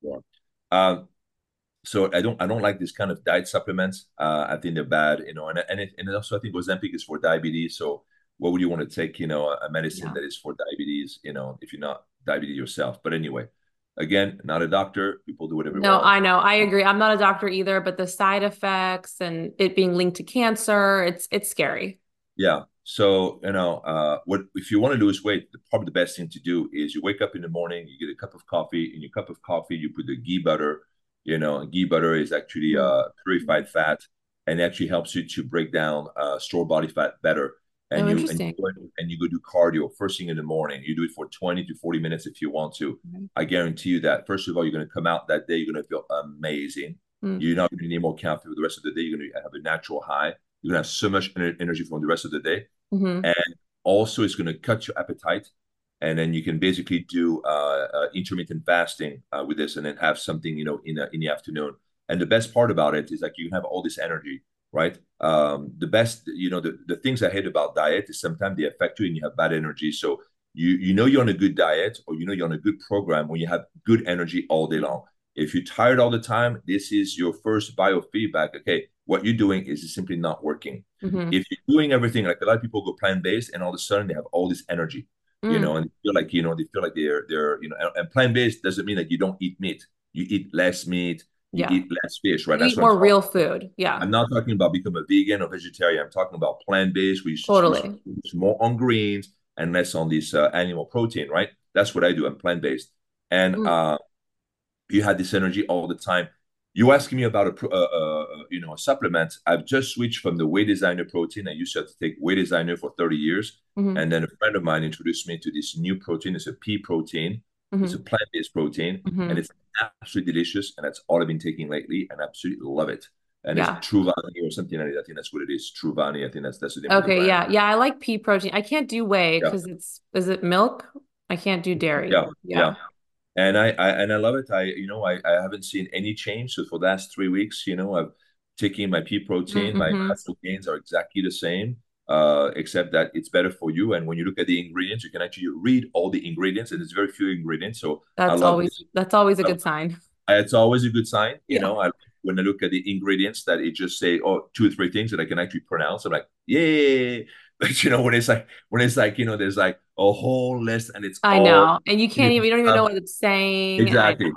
Uh, uh, So I don't I don't like this kind of diet supplements. Uh, I think they're bad, you know, and and it, and also I think Ozempic is for diabetes. So what would you want to take, you know, a medicine yeah. that is for diabetes, you know, if you're not diabetes yourself? But anyway, again, not a doctor. People do whatever. No, I know. I agree. I'm not a doctor either, but the side effects and it being linked to cancer, it's it's scary. Yeah. So, you know, uh, what if you want to lose weight, the, probably the best thing to do is you wake up in the morning, you get a cup of coffee. In your cup of coffee, you put the ghee butter. You know, ghee butter is actually uh, purified fat, and actually helps you to break down uh, store body fat better. And, oh, you, and, you go, and you go do cardio first thing in the morning. You do it for twenty to forty minutes if you want to. Mm-hmm. I guarantee you that, first of all, you're going to come out that day, you're going to feel amazing. Mm-hmm. You're not going to need more caffeine for the rest of the day. You're going to have a natural high. You're going to have so much energy from the rest of the day. Mm-hmm. And also, it's going to cut your appetite. And then you can basically do uh, uh, intermittent fasting uh, with this, and then have something, you know, in a, in the afternoon. And the best part about it is like you have all this energy, right? Um, the best, you know, the, the things I hate about diet is sometimes they affect you and you have bad energy. So you you know you're on a good diet, or you know you're on a good program when you have good energy all day long. If you're tired all the time, this is your first biofeedback. Okay, what you're doing is simply not working. Mm-hmm. If you're doing everything, like a lot of people go plant-based, and all of a sudden they have all this energy. You know, and they feel like, you know, they feel like they're, they're, you know, and, and plant-based doesn't mean that you don't eat meat. You eat less meat, you yeah. eat less fish, right? You That's eat more real food. Yeah. I'm not talking about become a vegan or vegetarian. I'm talking about plant-based. We totally use more on greens and less on this uh, animal protein, right? That's what I do. I'm plant-based. And mm. uh, you had this energy all the time. You asking me about a, uh, uh, you know, a supplement. I've just switched from the Whey Designer protein. I used to have to take Whey Designer for thirty years. Mm-hmm. And then a friend of mine introduced me to this new protein. It's a pea protein. Mm-hmm. It's a plant-based protein. Mm-hmm. And it's absolutely delicious. And that's all I've been taking lately. And I absolutely love it. And yeah. it's Truvani or something like that. I think that's what it is. Truvani. I think that's, that's the name of the brand. Okay, yeah. Yeah, I like pea protein. I can't do whey because yeah. it's, is it milk? I can't do dairy. Yeah, yeah. yeah. And I, I and I love it. I you know I, I haven't seen any change. So for the last three weeks, you know, I'm taking my pea protein. Mm-hmm. My muscle gains are exactly the same. uh, except that it's better for you. And when you look at the ingredients, you can actually read all the ingredients, and there's very few ingredients. So that's always it. that's always a good sign. It's always a good sign. You yeah. know, I, when I look at the ingredients that it just say, oh, two or three things that I can actually pronounce, I'm like, yay. But you know, when it's like, when it's like, you know, there's like a whole list and it's, I all, know. And you can't even, you don't even know what it's saying. Exactly.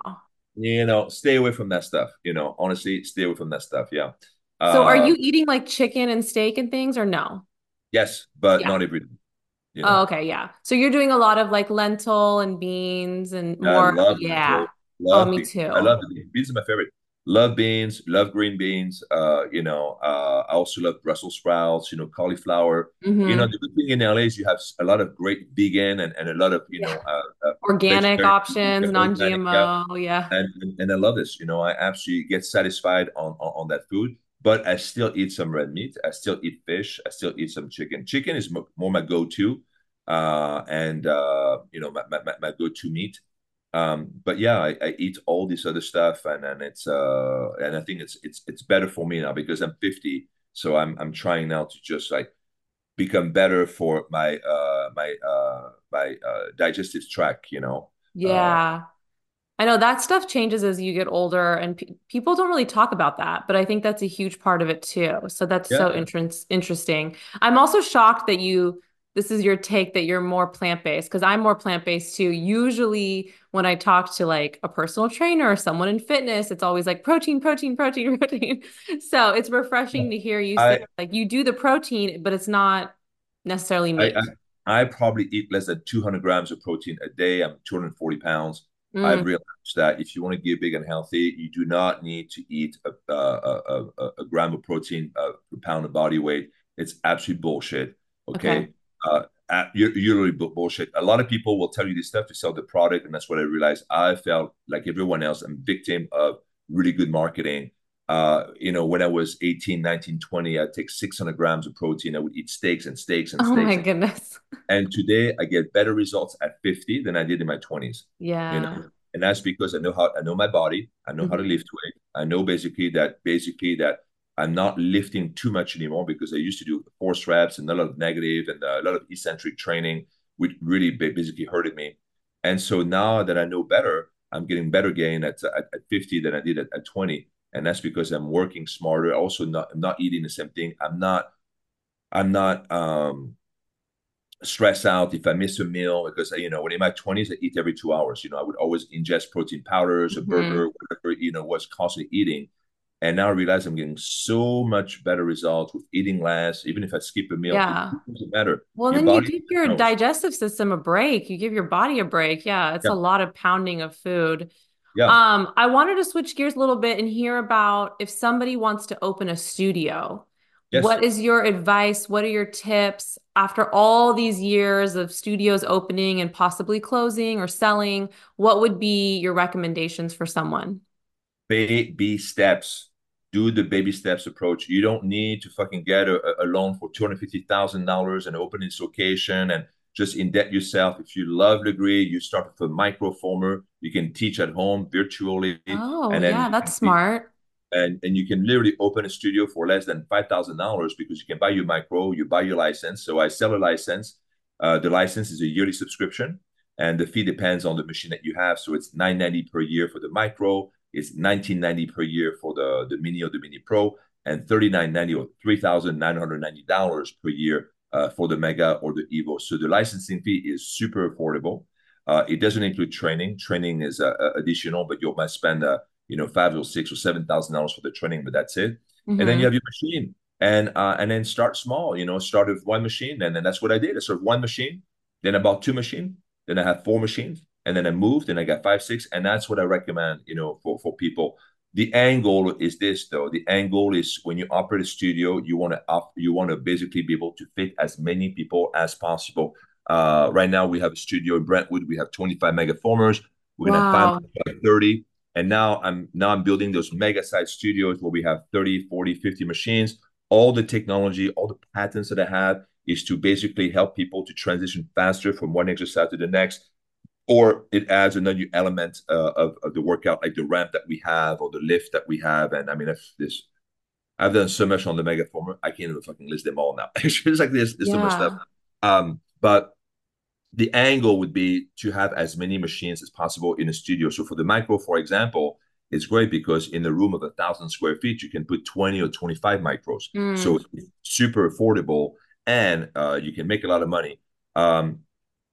You know, stay away from that stuff. You know, honestly, stay away from that stuff. Yeah. So uh, are you eating like chicken and steak and things or no? Yes, but yeah. not every day. You know? Oh, okay. Yeah. So you're doing a lot of like lentil and beans and more. Yeah. Love oh, beans. Me too. I love beans. Beans are my favorite. Love beans. Love green beans. Uh, you know, uh, I also love Brussels sprouts, you know, cauliflower. Mm-hmm. You know, the good thing in L A is you have a lot of great vegan and, and a lot of, you yeah. know. Uh, uh, organic options, non-G M O. Yeah. And, and and I love this. You know, I absolutely get satisfied on, on, on that food. But I still eat some red meat. I still eat fish. I still eat some chicken. Chicken is m- more my go-to. Uh, and, uh, you know, my, my, my go-to meat. Um, but yeah, I, I eat all this other stuff, and, and it's uh, and I think it's it's it's better for me now because I'm fifty, so I'm I'm trying now to just like become better for my uh my uh my uh digestive tract, you know. Yeah, uh, I know that stuff changes as you get older, and pe- people don't really talk about that, but I think that's a huge part of it too. So that's yeah. so interest interesting. I'm also shocked that you. This is your take that you're more plant-based, because I'm more plant-based too. Usually when I talk to like a personal trainer or someone in fitness, it's always like protein, protein, protein, protein. So it's refreshing to hear you say I, like you do the protein, but it's not necessarily meat. I, I, I probably eat less than two hundred grams of protein a day. I'm two hundred forty pounds. Mm. I've realized that if you want to get big and healthy, you do not need to eat a, a, a, a, a gram of protein uh, per pound of body weight. It's absolute bullshit. Okay. okay. Uh, you're, you're really bullshit. A lot of people will tell you this stuff to sell the product, and that's what I realized. I felt like everyone else, I'm victim of really good marketing. Uh, you know, when I was eighteen, nineteen, twenty, I'd take six hundred grams of protein. I would eat steaks and steaks and oh steaks. Oh my goodness. And today I get better results at fifty than I did in my twenties. Yeah. You know? And that's because I know how, I know my body. I know mm-hmm. how to lift weight. I know basically that, basically that, I'm not lifting too much anymore because I used to do force reps and a lot of negative and a lot of eccentric training, which really basically hurted me. And so now that I know better, I'm getting better gain at, at, at fifty than I did at, at twenty. And that's because I'm working smarter. Also not, I'm not eating the same thing. I'm not, I'm not um, stressed out if I miss a meal because, you know, when in my twenties, I eat every two hours. You know, I would always ingest protein powders, a mm-hmm. burger, whatever, you know, was constantly eating. And now I realize I'm getting so much better results with eating less. Even if I skip a meal, yeah. it doesn't matter. Well, your then body, you give your knows. digestive system a break. You give your body a break. Yeah, it's yeah. a lot of pounding of food. Yeah. Um, I wanted to switch gears a little bit and hear about if somebody wants to open a studio. Yes. What is your advice? What are your tips after all these years of studios opening and possibly closing or selling? What would be your recommendations for someone? Baby steps. Do the baby steps approach. You don't need to fucking get a, a loan for two hundred fifty thousand dollars and open this location and just indebt yourself. If you love Lagree, you start with a Microformer. You can teach at home virtually. Oh, and then yeah, that's teach. smart. And and you can literally open a studio for less than five thousand dollars because you can buy your Micro, you buy your license. So I sell a license. Uh, the license is a yearly subscription, and the fee depends on the machine that you have. So it's nine ninety per year for the Micro. It's nineteen ninety per year for the, the Mini or the Mini Pro, and thirty-nine ninety or three thousand nine hundred ninety dollars per year uh, for the Mega or the Evo. So the licensing fee is super affordable. Uh, it doesn't include training. Training is uh, additional, but you might spend uh, you know five or six or seven thousand dollars for the training, but that's it. Mm-hmm. And then you have your machine, and uh, and then start small. You know, start with one machine, and then that's what I did. I started one machine, then I bought two machines, then I had four machines. And then I moved and I got five, six. And that's what I recommend, you know, for, for people. The angle is this, though. The angle is when you operate a studio, you want to op- you want to basically be able to fit as many people as possible. Uh, right now, we have a studio in Brentwood. We have twenty-five Megaformers. We're going to wow. have thirty. And now I'm now I'm building those mega-sized studios where we have thirty, forty, fifty machines. All the technology, all the patents that I have is to basically help people to transition faster from one exercise to the next. Or it adds another element uh, of, of the workout, like the ramp that we have or the lift that we have. And I mean, if this, I've done so much on the Megaformer, I can't even fucking list them all now. It's like this, there's, there's yeah. so much stuff. Um, but the angle would be to have as many machines as possible in a studio. So for the Micro, for example, it's great because in a room of a thousand square feet, you can put twenty or twenty-five Micros. Mm. So it's super affordable, and uh, you can make a lot of money. Um,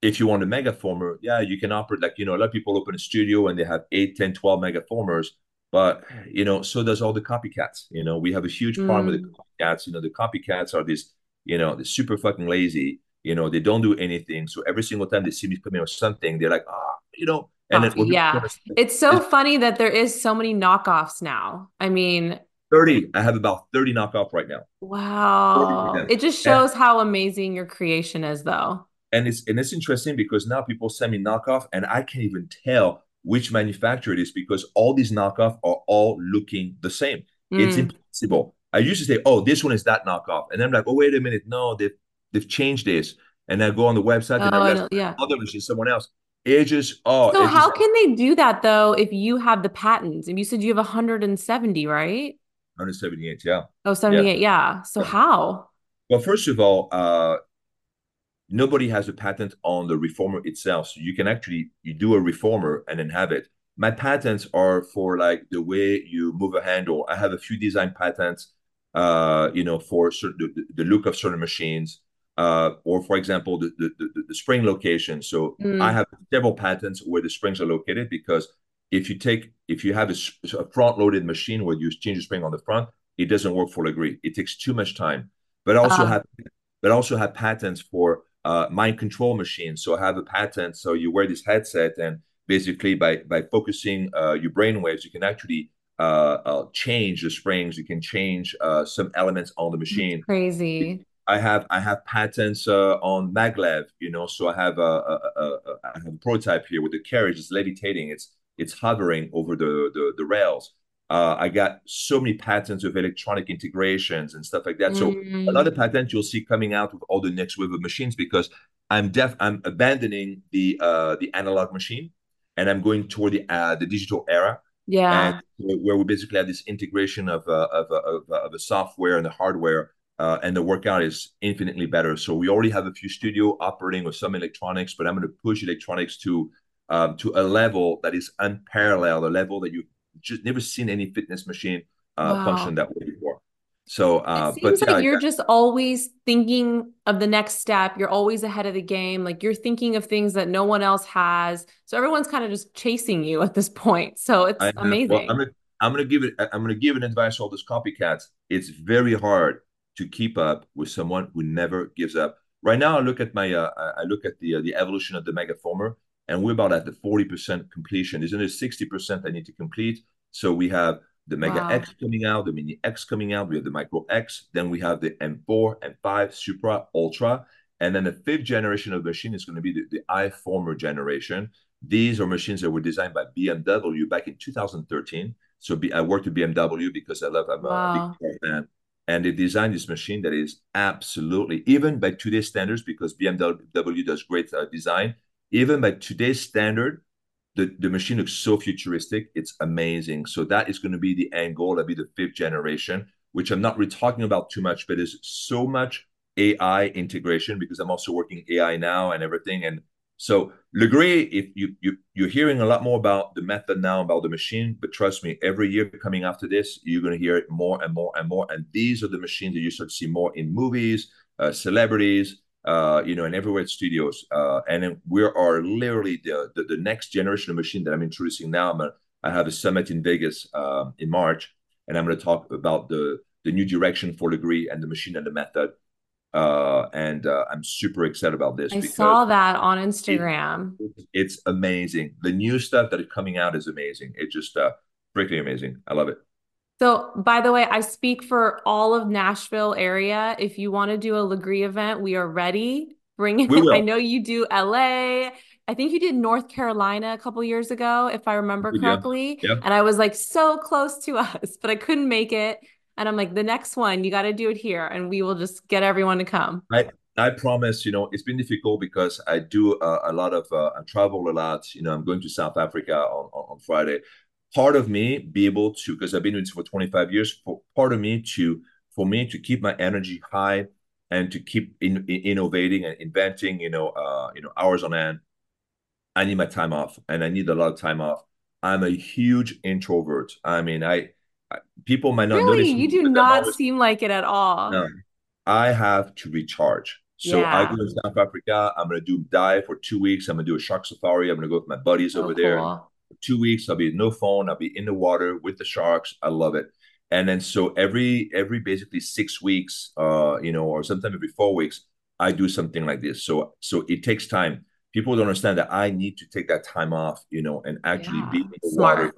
if you want a Megaformer, yeah, you can operate, like, you know, a lot of people open a studio and they have eight, ten, twelve Megaformers. But, you know, so does all the copycats. You know, we have a huge problem mm. with the copycats. You know, the copycats are these, you know, they're super fucking lazy. You know, they don't do anything. So every single time they see me coming or something, they're like, ah, oh, you know. And it yeah. It's so it's funny that there is so many knockoffs now. I mean, thirty. I have about thirty knockoffs right now. Wow. It just shows and, how amazing your creation is, though. And it's and it's interesting because now people send me knockoff and I can't even tell which manufacturer it is because all these knockoffs are all looking the same. Mm. It's impossible. I used to say, oh, this one is that knockoff. And I'm like, oh, wait a minute. No, they've, they've changed this. And I go on the website oh, and I realize yeah. other machine, someone else. It just, oh. So how just, can they do that, though, if you have the patents? And you said you have one hundred seventy, right? one hundred seventy-eight, yeah. Oh, seventy-eight, yeah. yeah. So yeah. how? Well, first of all, uh, nobody has a patent on the reformer itself. So you can actually, you do a reformer and then have it. My patents are for like the way you move a handle. I have a few design patents, uh, you know, for certain, the, the look of certain machines. Uh, or, for example, the, the, the, the spring location. So mm. I have several patents where the springs are located, because if you take, if you have a, a front-loaded machine where you change the spring on the front, it doesn't work for Lagree. It takes too much time. But I also uh-huh. have, but I also have patents for uh, mind control machines. So I have a patent. So you wear this headset, and basically by by focusing uh, your brain waves, you can actually uh, uh, change the springs. You can change uh, some elements on the machine. That's crazy. It, I have I have patents uh, on maglev, you know. So I have a, a, a, a, I have a prototype here with the carriage. It's levitating. It's it's hovering over the the, the rails. Uh, I got so many patents of electronic integrations and stuff like that. So mm. a lot of patents you'll see coming out with all the next wave of machines, because I'm def I'm abandoning the uh, the analog machine, and I'm going toward the uh, the digital era. Yeah, and where we basically have this integration of uh, of, of of a software and the hardware. Uh, and the workout is infinitely better. So we already have a few studio operating with some electronics, but I'm going to push electronics to um, to a level that is unparalleled, a level that you've just never seen any fitness machine uh, wow. function that way before. So, uh, it seems but like yeah, you're I, just always thinking of the next step. You're always ahead of the game. Like, you're thinking of things that no one else has. So everyone's kind of just chasing you at this point. So it's I, amazing. Well, I'm gonna, I'm gonna give it. I'm gonna give an advice to all those copycats. It's very hard to keep up with someone who never gives up. Right now, I look at my, uh, I look at the uh, the evolution of the Megaformer, and we're about at the forty percent completion. There's another sixty percent I need to complete. So we have the Mega wow. X coming out, the Mini X coming out, we have the Micro X, then we have the M four, M five, Supra, Ultra, and then the fifth generation of machine is going to be the, the iFormer generation. These are machines that were designed by B M W back in two thousand thirteen. So B I worked with B M W because I love, I'm wow. a big fan. And they designed this machine that is absolutely, even by today's standards, because B M W does great uh, design, even by today's standard, the, the machine looks so futuristic. It's amazing. So that is going to be the end goal. That'll be the fifth generation, which I'm not really talking about too much, but there's so much A I integration, because I'm also working A I now and everything. And so Lagree, if you, you, you're hearing a lot more about the method now, about the machine, but trust me, every year coming after this, you're going to hear it more and more and more. And these are the machines that you start to see more in movies, uh, celebrities, uh, you know, and everywhere at studios. Uh, and then we are literally the, the, the next generation of machine that I'm introducing now. I'm a, I have a summit in Vegas uh, in March, and I'm going to talk about the, the new direction for Lagree and the machine and the method. Uh, and uh, I'm super excited about this. I saw that on Instagram. It, it's amazing. The new stuff that is coming out is amazing. It's just uh, freaking amazing. I love it. So, by the way, I speak for all of Nashville area. If you want to do a Lagree event, we are ready. Bring it. I know you do L A. I think you did North Carolina a couple years ago, if I remember correctly. Yeah. Yeah. And I was like so close to us, but I couldn't make it. And I'm like, the next one, you got to do it here, and we will just get everyone to come. I, I promise, you know, it's been difficult because I do uh, a lot of, uh, I travel a lot. You know, I'm going to South Africa on, on, on Friday. part of me be able to, because I've been doing this for twenty-five years, for part of me to, for me to keep my energy high and to keep in, in, innovating and inventing, you know, uh, you know, hours on end, I need my time off, and I need a lot of time off. I'm a huge introvert. I mean, I, I people might not really? notice. You do not always, seem like it at all. No, I have to recharge. So yeah. I go to South Africa. I'm going to do dive for two weeks. I'm going to do a shark safari. I'm going to go with my buddies oh, over cool. there. For two weeks, I'll be no phone. I'll be in the water with the sharks. I love it. And then so every every basically six weeks, uh, you know, or sometimes every four weeks, I do something like this. So so it takes time. People don't understand that I need to take that time off, you know, and actually yeah. be in the Smart. water,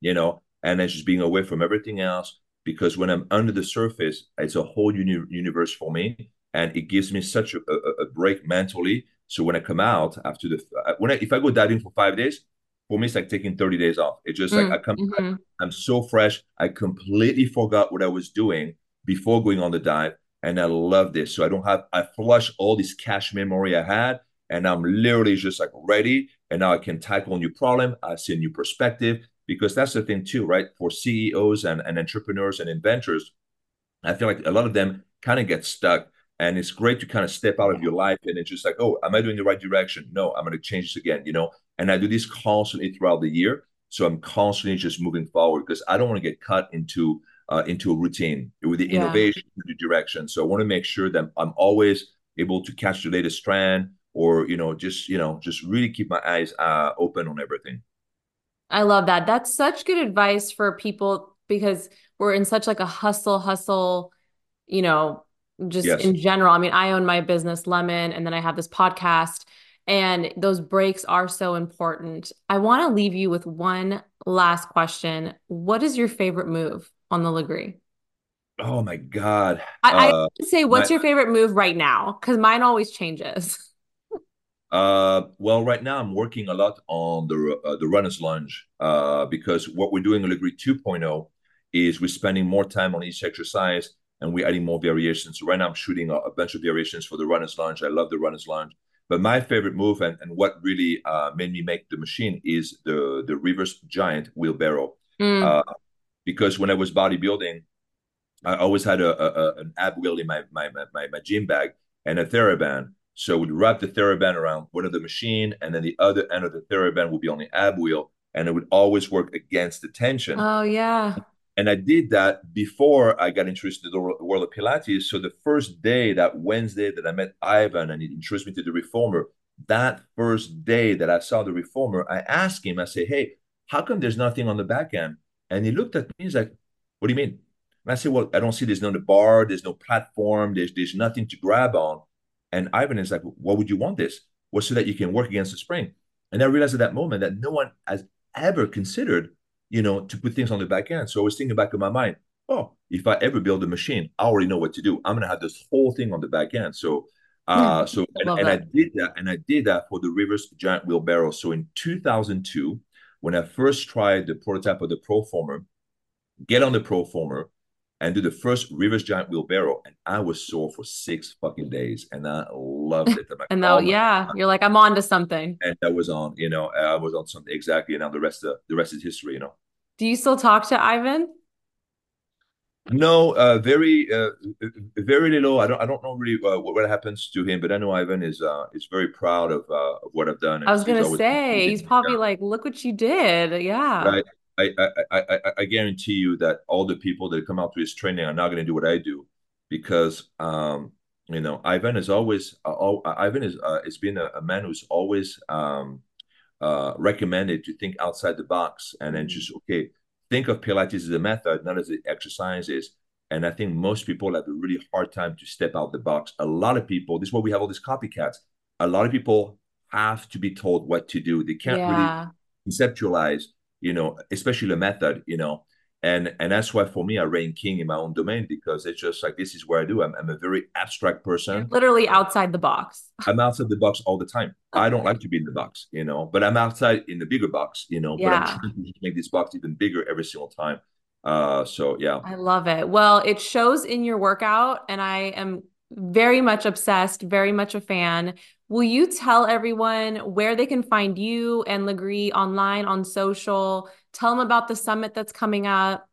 you know, and then just being away from everything else. Because when I'm under the surface, it's a whole uni- universe for me. And it gives me such a, a, a break mentally. So when I come out after the, when I, if I go diving for five days, for me, it's like taking thirty days off. It's just mm, like, I come, mm-hmm. I'm so fresh. I completely forgot what I was doing before going on the dive. And I love this. So I don't have, I flush all this cache memory I had, and I'm literally just like ready. And now I can tackle a new problem. I see a new perspective, because that's the thing too, right? For C E Os and, and entrepreneurs and inventors, I feel like a lot of them kind of get stuck. And it's great to kind of step out of your life, and it's just like, oh, am I doing the right direction? No, I'm going to change this again, you know? And I do this constantly throughout the year. So I'm constantly just moving forward, because I don't want to get cut into uh, into a routine with the yeah. innovation, with the direction. So I want to make sure that I'm always able to catch the latest trend, or, you know, just, you know, just really keep my eyes uh, open on everything. I love that. That's such good advice for people, because we're in such like a hustle, hustle, you know, just yes. in general. I mean, I own my business Lemon, and then I have this podcast, and those breaks are so important. I want to leave you with one last question. What is your favorite move on the Lagree? Oh my God. I, uh, I say, what's my, your favorite move right now? Cause mine always changes. uh, well, right now I'm working a lot on the, uh, the runner's lunge, uh, because what we're doing in Lagree two point oh is we're spending more time on each exercise, and we're adding more variations. So right now I'm shooting a, a bunch of variations for the runner's lunge. I love the runner's lunge. But my favorite move, and, and what really uh, made me make the machine, is the, the reverse giant wheelbarrow. Mm. Uh, because when I was bodybuilding, I always had a, a, a an ab wheel in my, my my my gym bag and a TheraBand. So we'd wrap the TheraBand around one of the machine, and then the other end of the TheraBand would be on the ab wheel, and it would always work against the tension. Oh, yeah. And I did that before I got introduced to the world of Pilates. So the first day, that Wednesday that I met Ivan and he introduced me to the Reformer, that first day that I saw the Reformer, I asked him, I said, hey, how come there's nothing on the back end? And he looked at me, he's like, what do you mean? And I said, well, I don't see, there's no bar, there's no platform, there's, there's nothing to grab on. And Ivan is like, why would you want this? Well, so that you can work against the spring. And I realized at that moment that no one has ever considered, you know, to put things on the back end. So I was thinking back in my mind, oh, if I ever build a machine, I already know what to do. I'm going to have this whole thing on the back end. So, uh, so, and, and I did that. And I did that for the reverse giant wheelbarrow. So in two thousand two, when I first tried the prototype of the Proformer, get on the Proformer and do the first reverse giant wheelbarrow, and I was sore for six fucking days, and I loved it. Like, and now, oh yeah, God. You're like, I'm on to something. And I was on, you know, I was on something exactly. And now the rest of the rest is history, you know. Do you still talk to Ivan? No, uh, very, uh, very little. I don't, I don't know really uh, what, what happens to him, but I know Ivan is, uh, is very proud of, uh, of what I've done. I was gonna say, he's probably like, look what you did, yeah. Right. I, I, I, I guarantee you that all the people that come out to his training are not going to do what I do, because, um, you know, Ivan is always, uh, all, uh, Ivan is, uh, has been a, a man who's always um, uh, recommended to think outside the box, and then just, okay, think of Pilates as a method, not as the exercises. And I think most people have a really hard time to step out the box. A lot of people, this is why we have all these copycats. A lot of people have to be told what to do. They can't yeah. really conceptualize, you know, especially the method, you know, and, and that's why for me, I reign king in my own domain, because it's just like, this is where I do. I'm, I'm a very abstract person. Literally outside the box. I'm outside the box all the time. I don't like to be in the box, you know, but I'm outside in the bigger box, you know, yeah. but I'm trying to make this box even bigger every single time. Uh, so, yeah. I love it. Well, it shows in your workout, and I am very much obsessed, very much a fan. Will you tell everyone where they can find you and Lagree online, on social, Tell them about the summit that's coming up.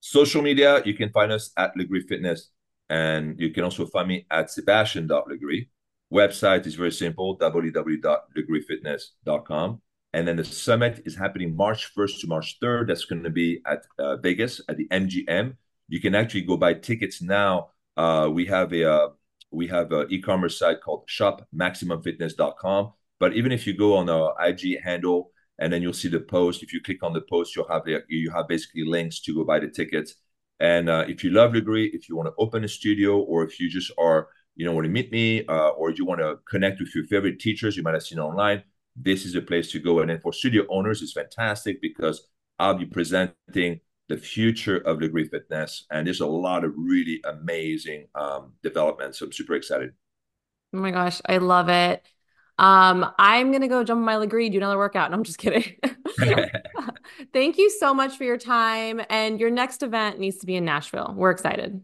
Social media, you can find us at Lagree Fitness. And you can also find me at Sebastien dot Lagree. Website is very simple, w w w dot lagree fitness dot com. And then the summit is happening March first to March third. That's going to be at uh, Vegas at the M G M. You can actually go buy tickets now. Uh, we have a uh, we have an e-commerce site called shop maximum fitness dot com. But even if you go on our I G handle and then you'll see the post, if you click on the post, you'll have the, you have basically links to go buy the tickets. And uh, if you love Lagree, if you want to open a studio, or if you just are, you know, want to meet me, uh, or you want to connect with your favorite teachers you might have seen online, this is a place to go. And then for studio owners, it's fantastic because I'll be presenting the future of Lagree Fitness. And there's a lot of really amazing um, developments. So I'm super excited. Oh my gosh, I love it. Um, I'm going to go jump on my Lagree, do another workout. No, I'm just kidding. Thank you so much for your time. And your next event needs to be in Nashville. We're excited.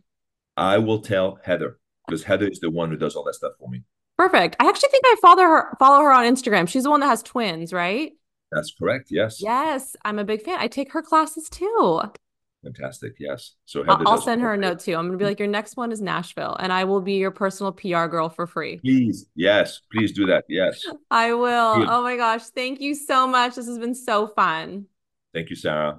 I will tell Heather, because Heather is the one who does all that stuff for me. Perfect. I actually think I follow her, follow her on Instagram. She's the one that has twins, right? That's correct. Yes. Yes. I'm a big fan. I take her classes too. Fantastic. Yes. So I'll, I'll send her a note too. I'm going to be like, your next one is Nashville, and I will be your personal P R girl for free. Please. Yes. Please do that. Yes. I will. Please. Oh my gosh. Thank you so much. This has been so fun. Thank you, Sarah.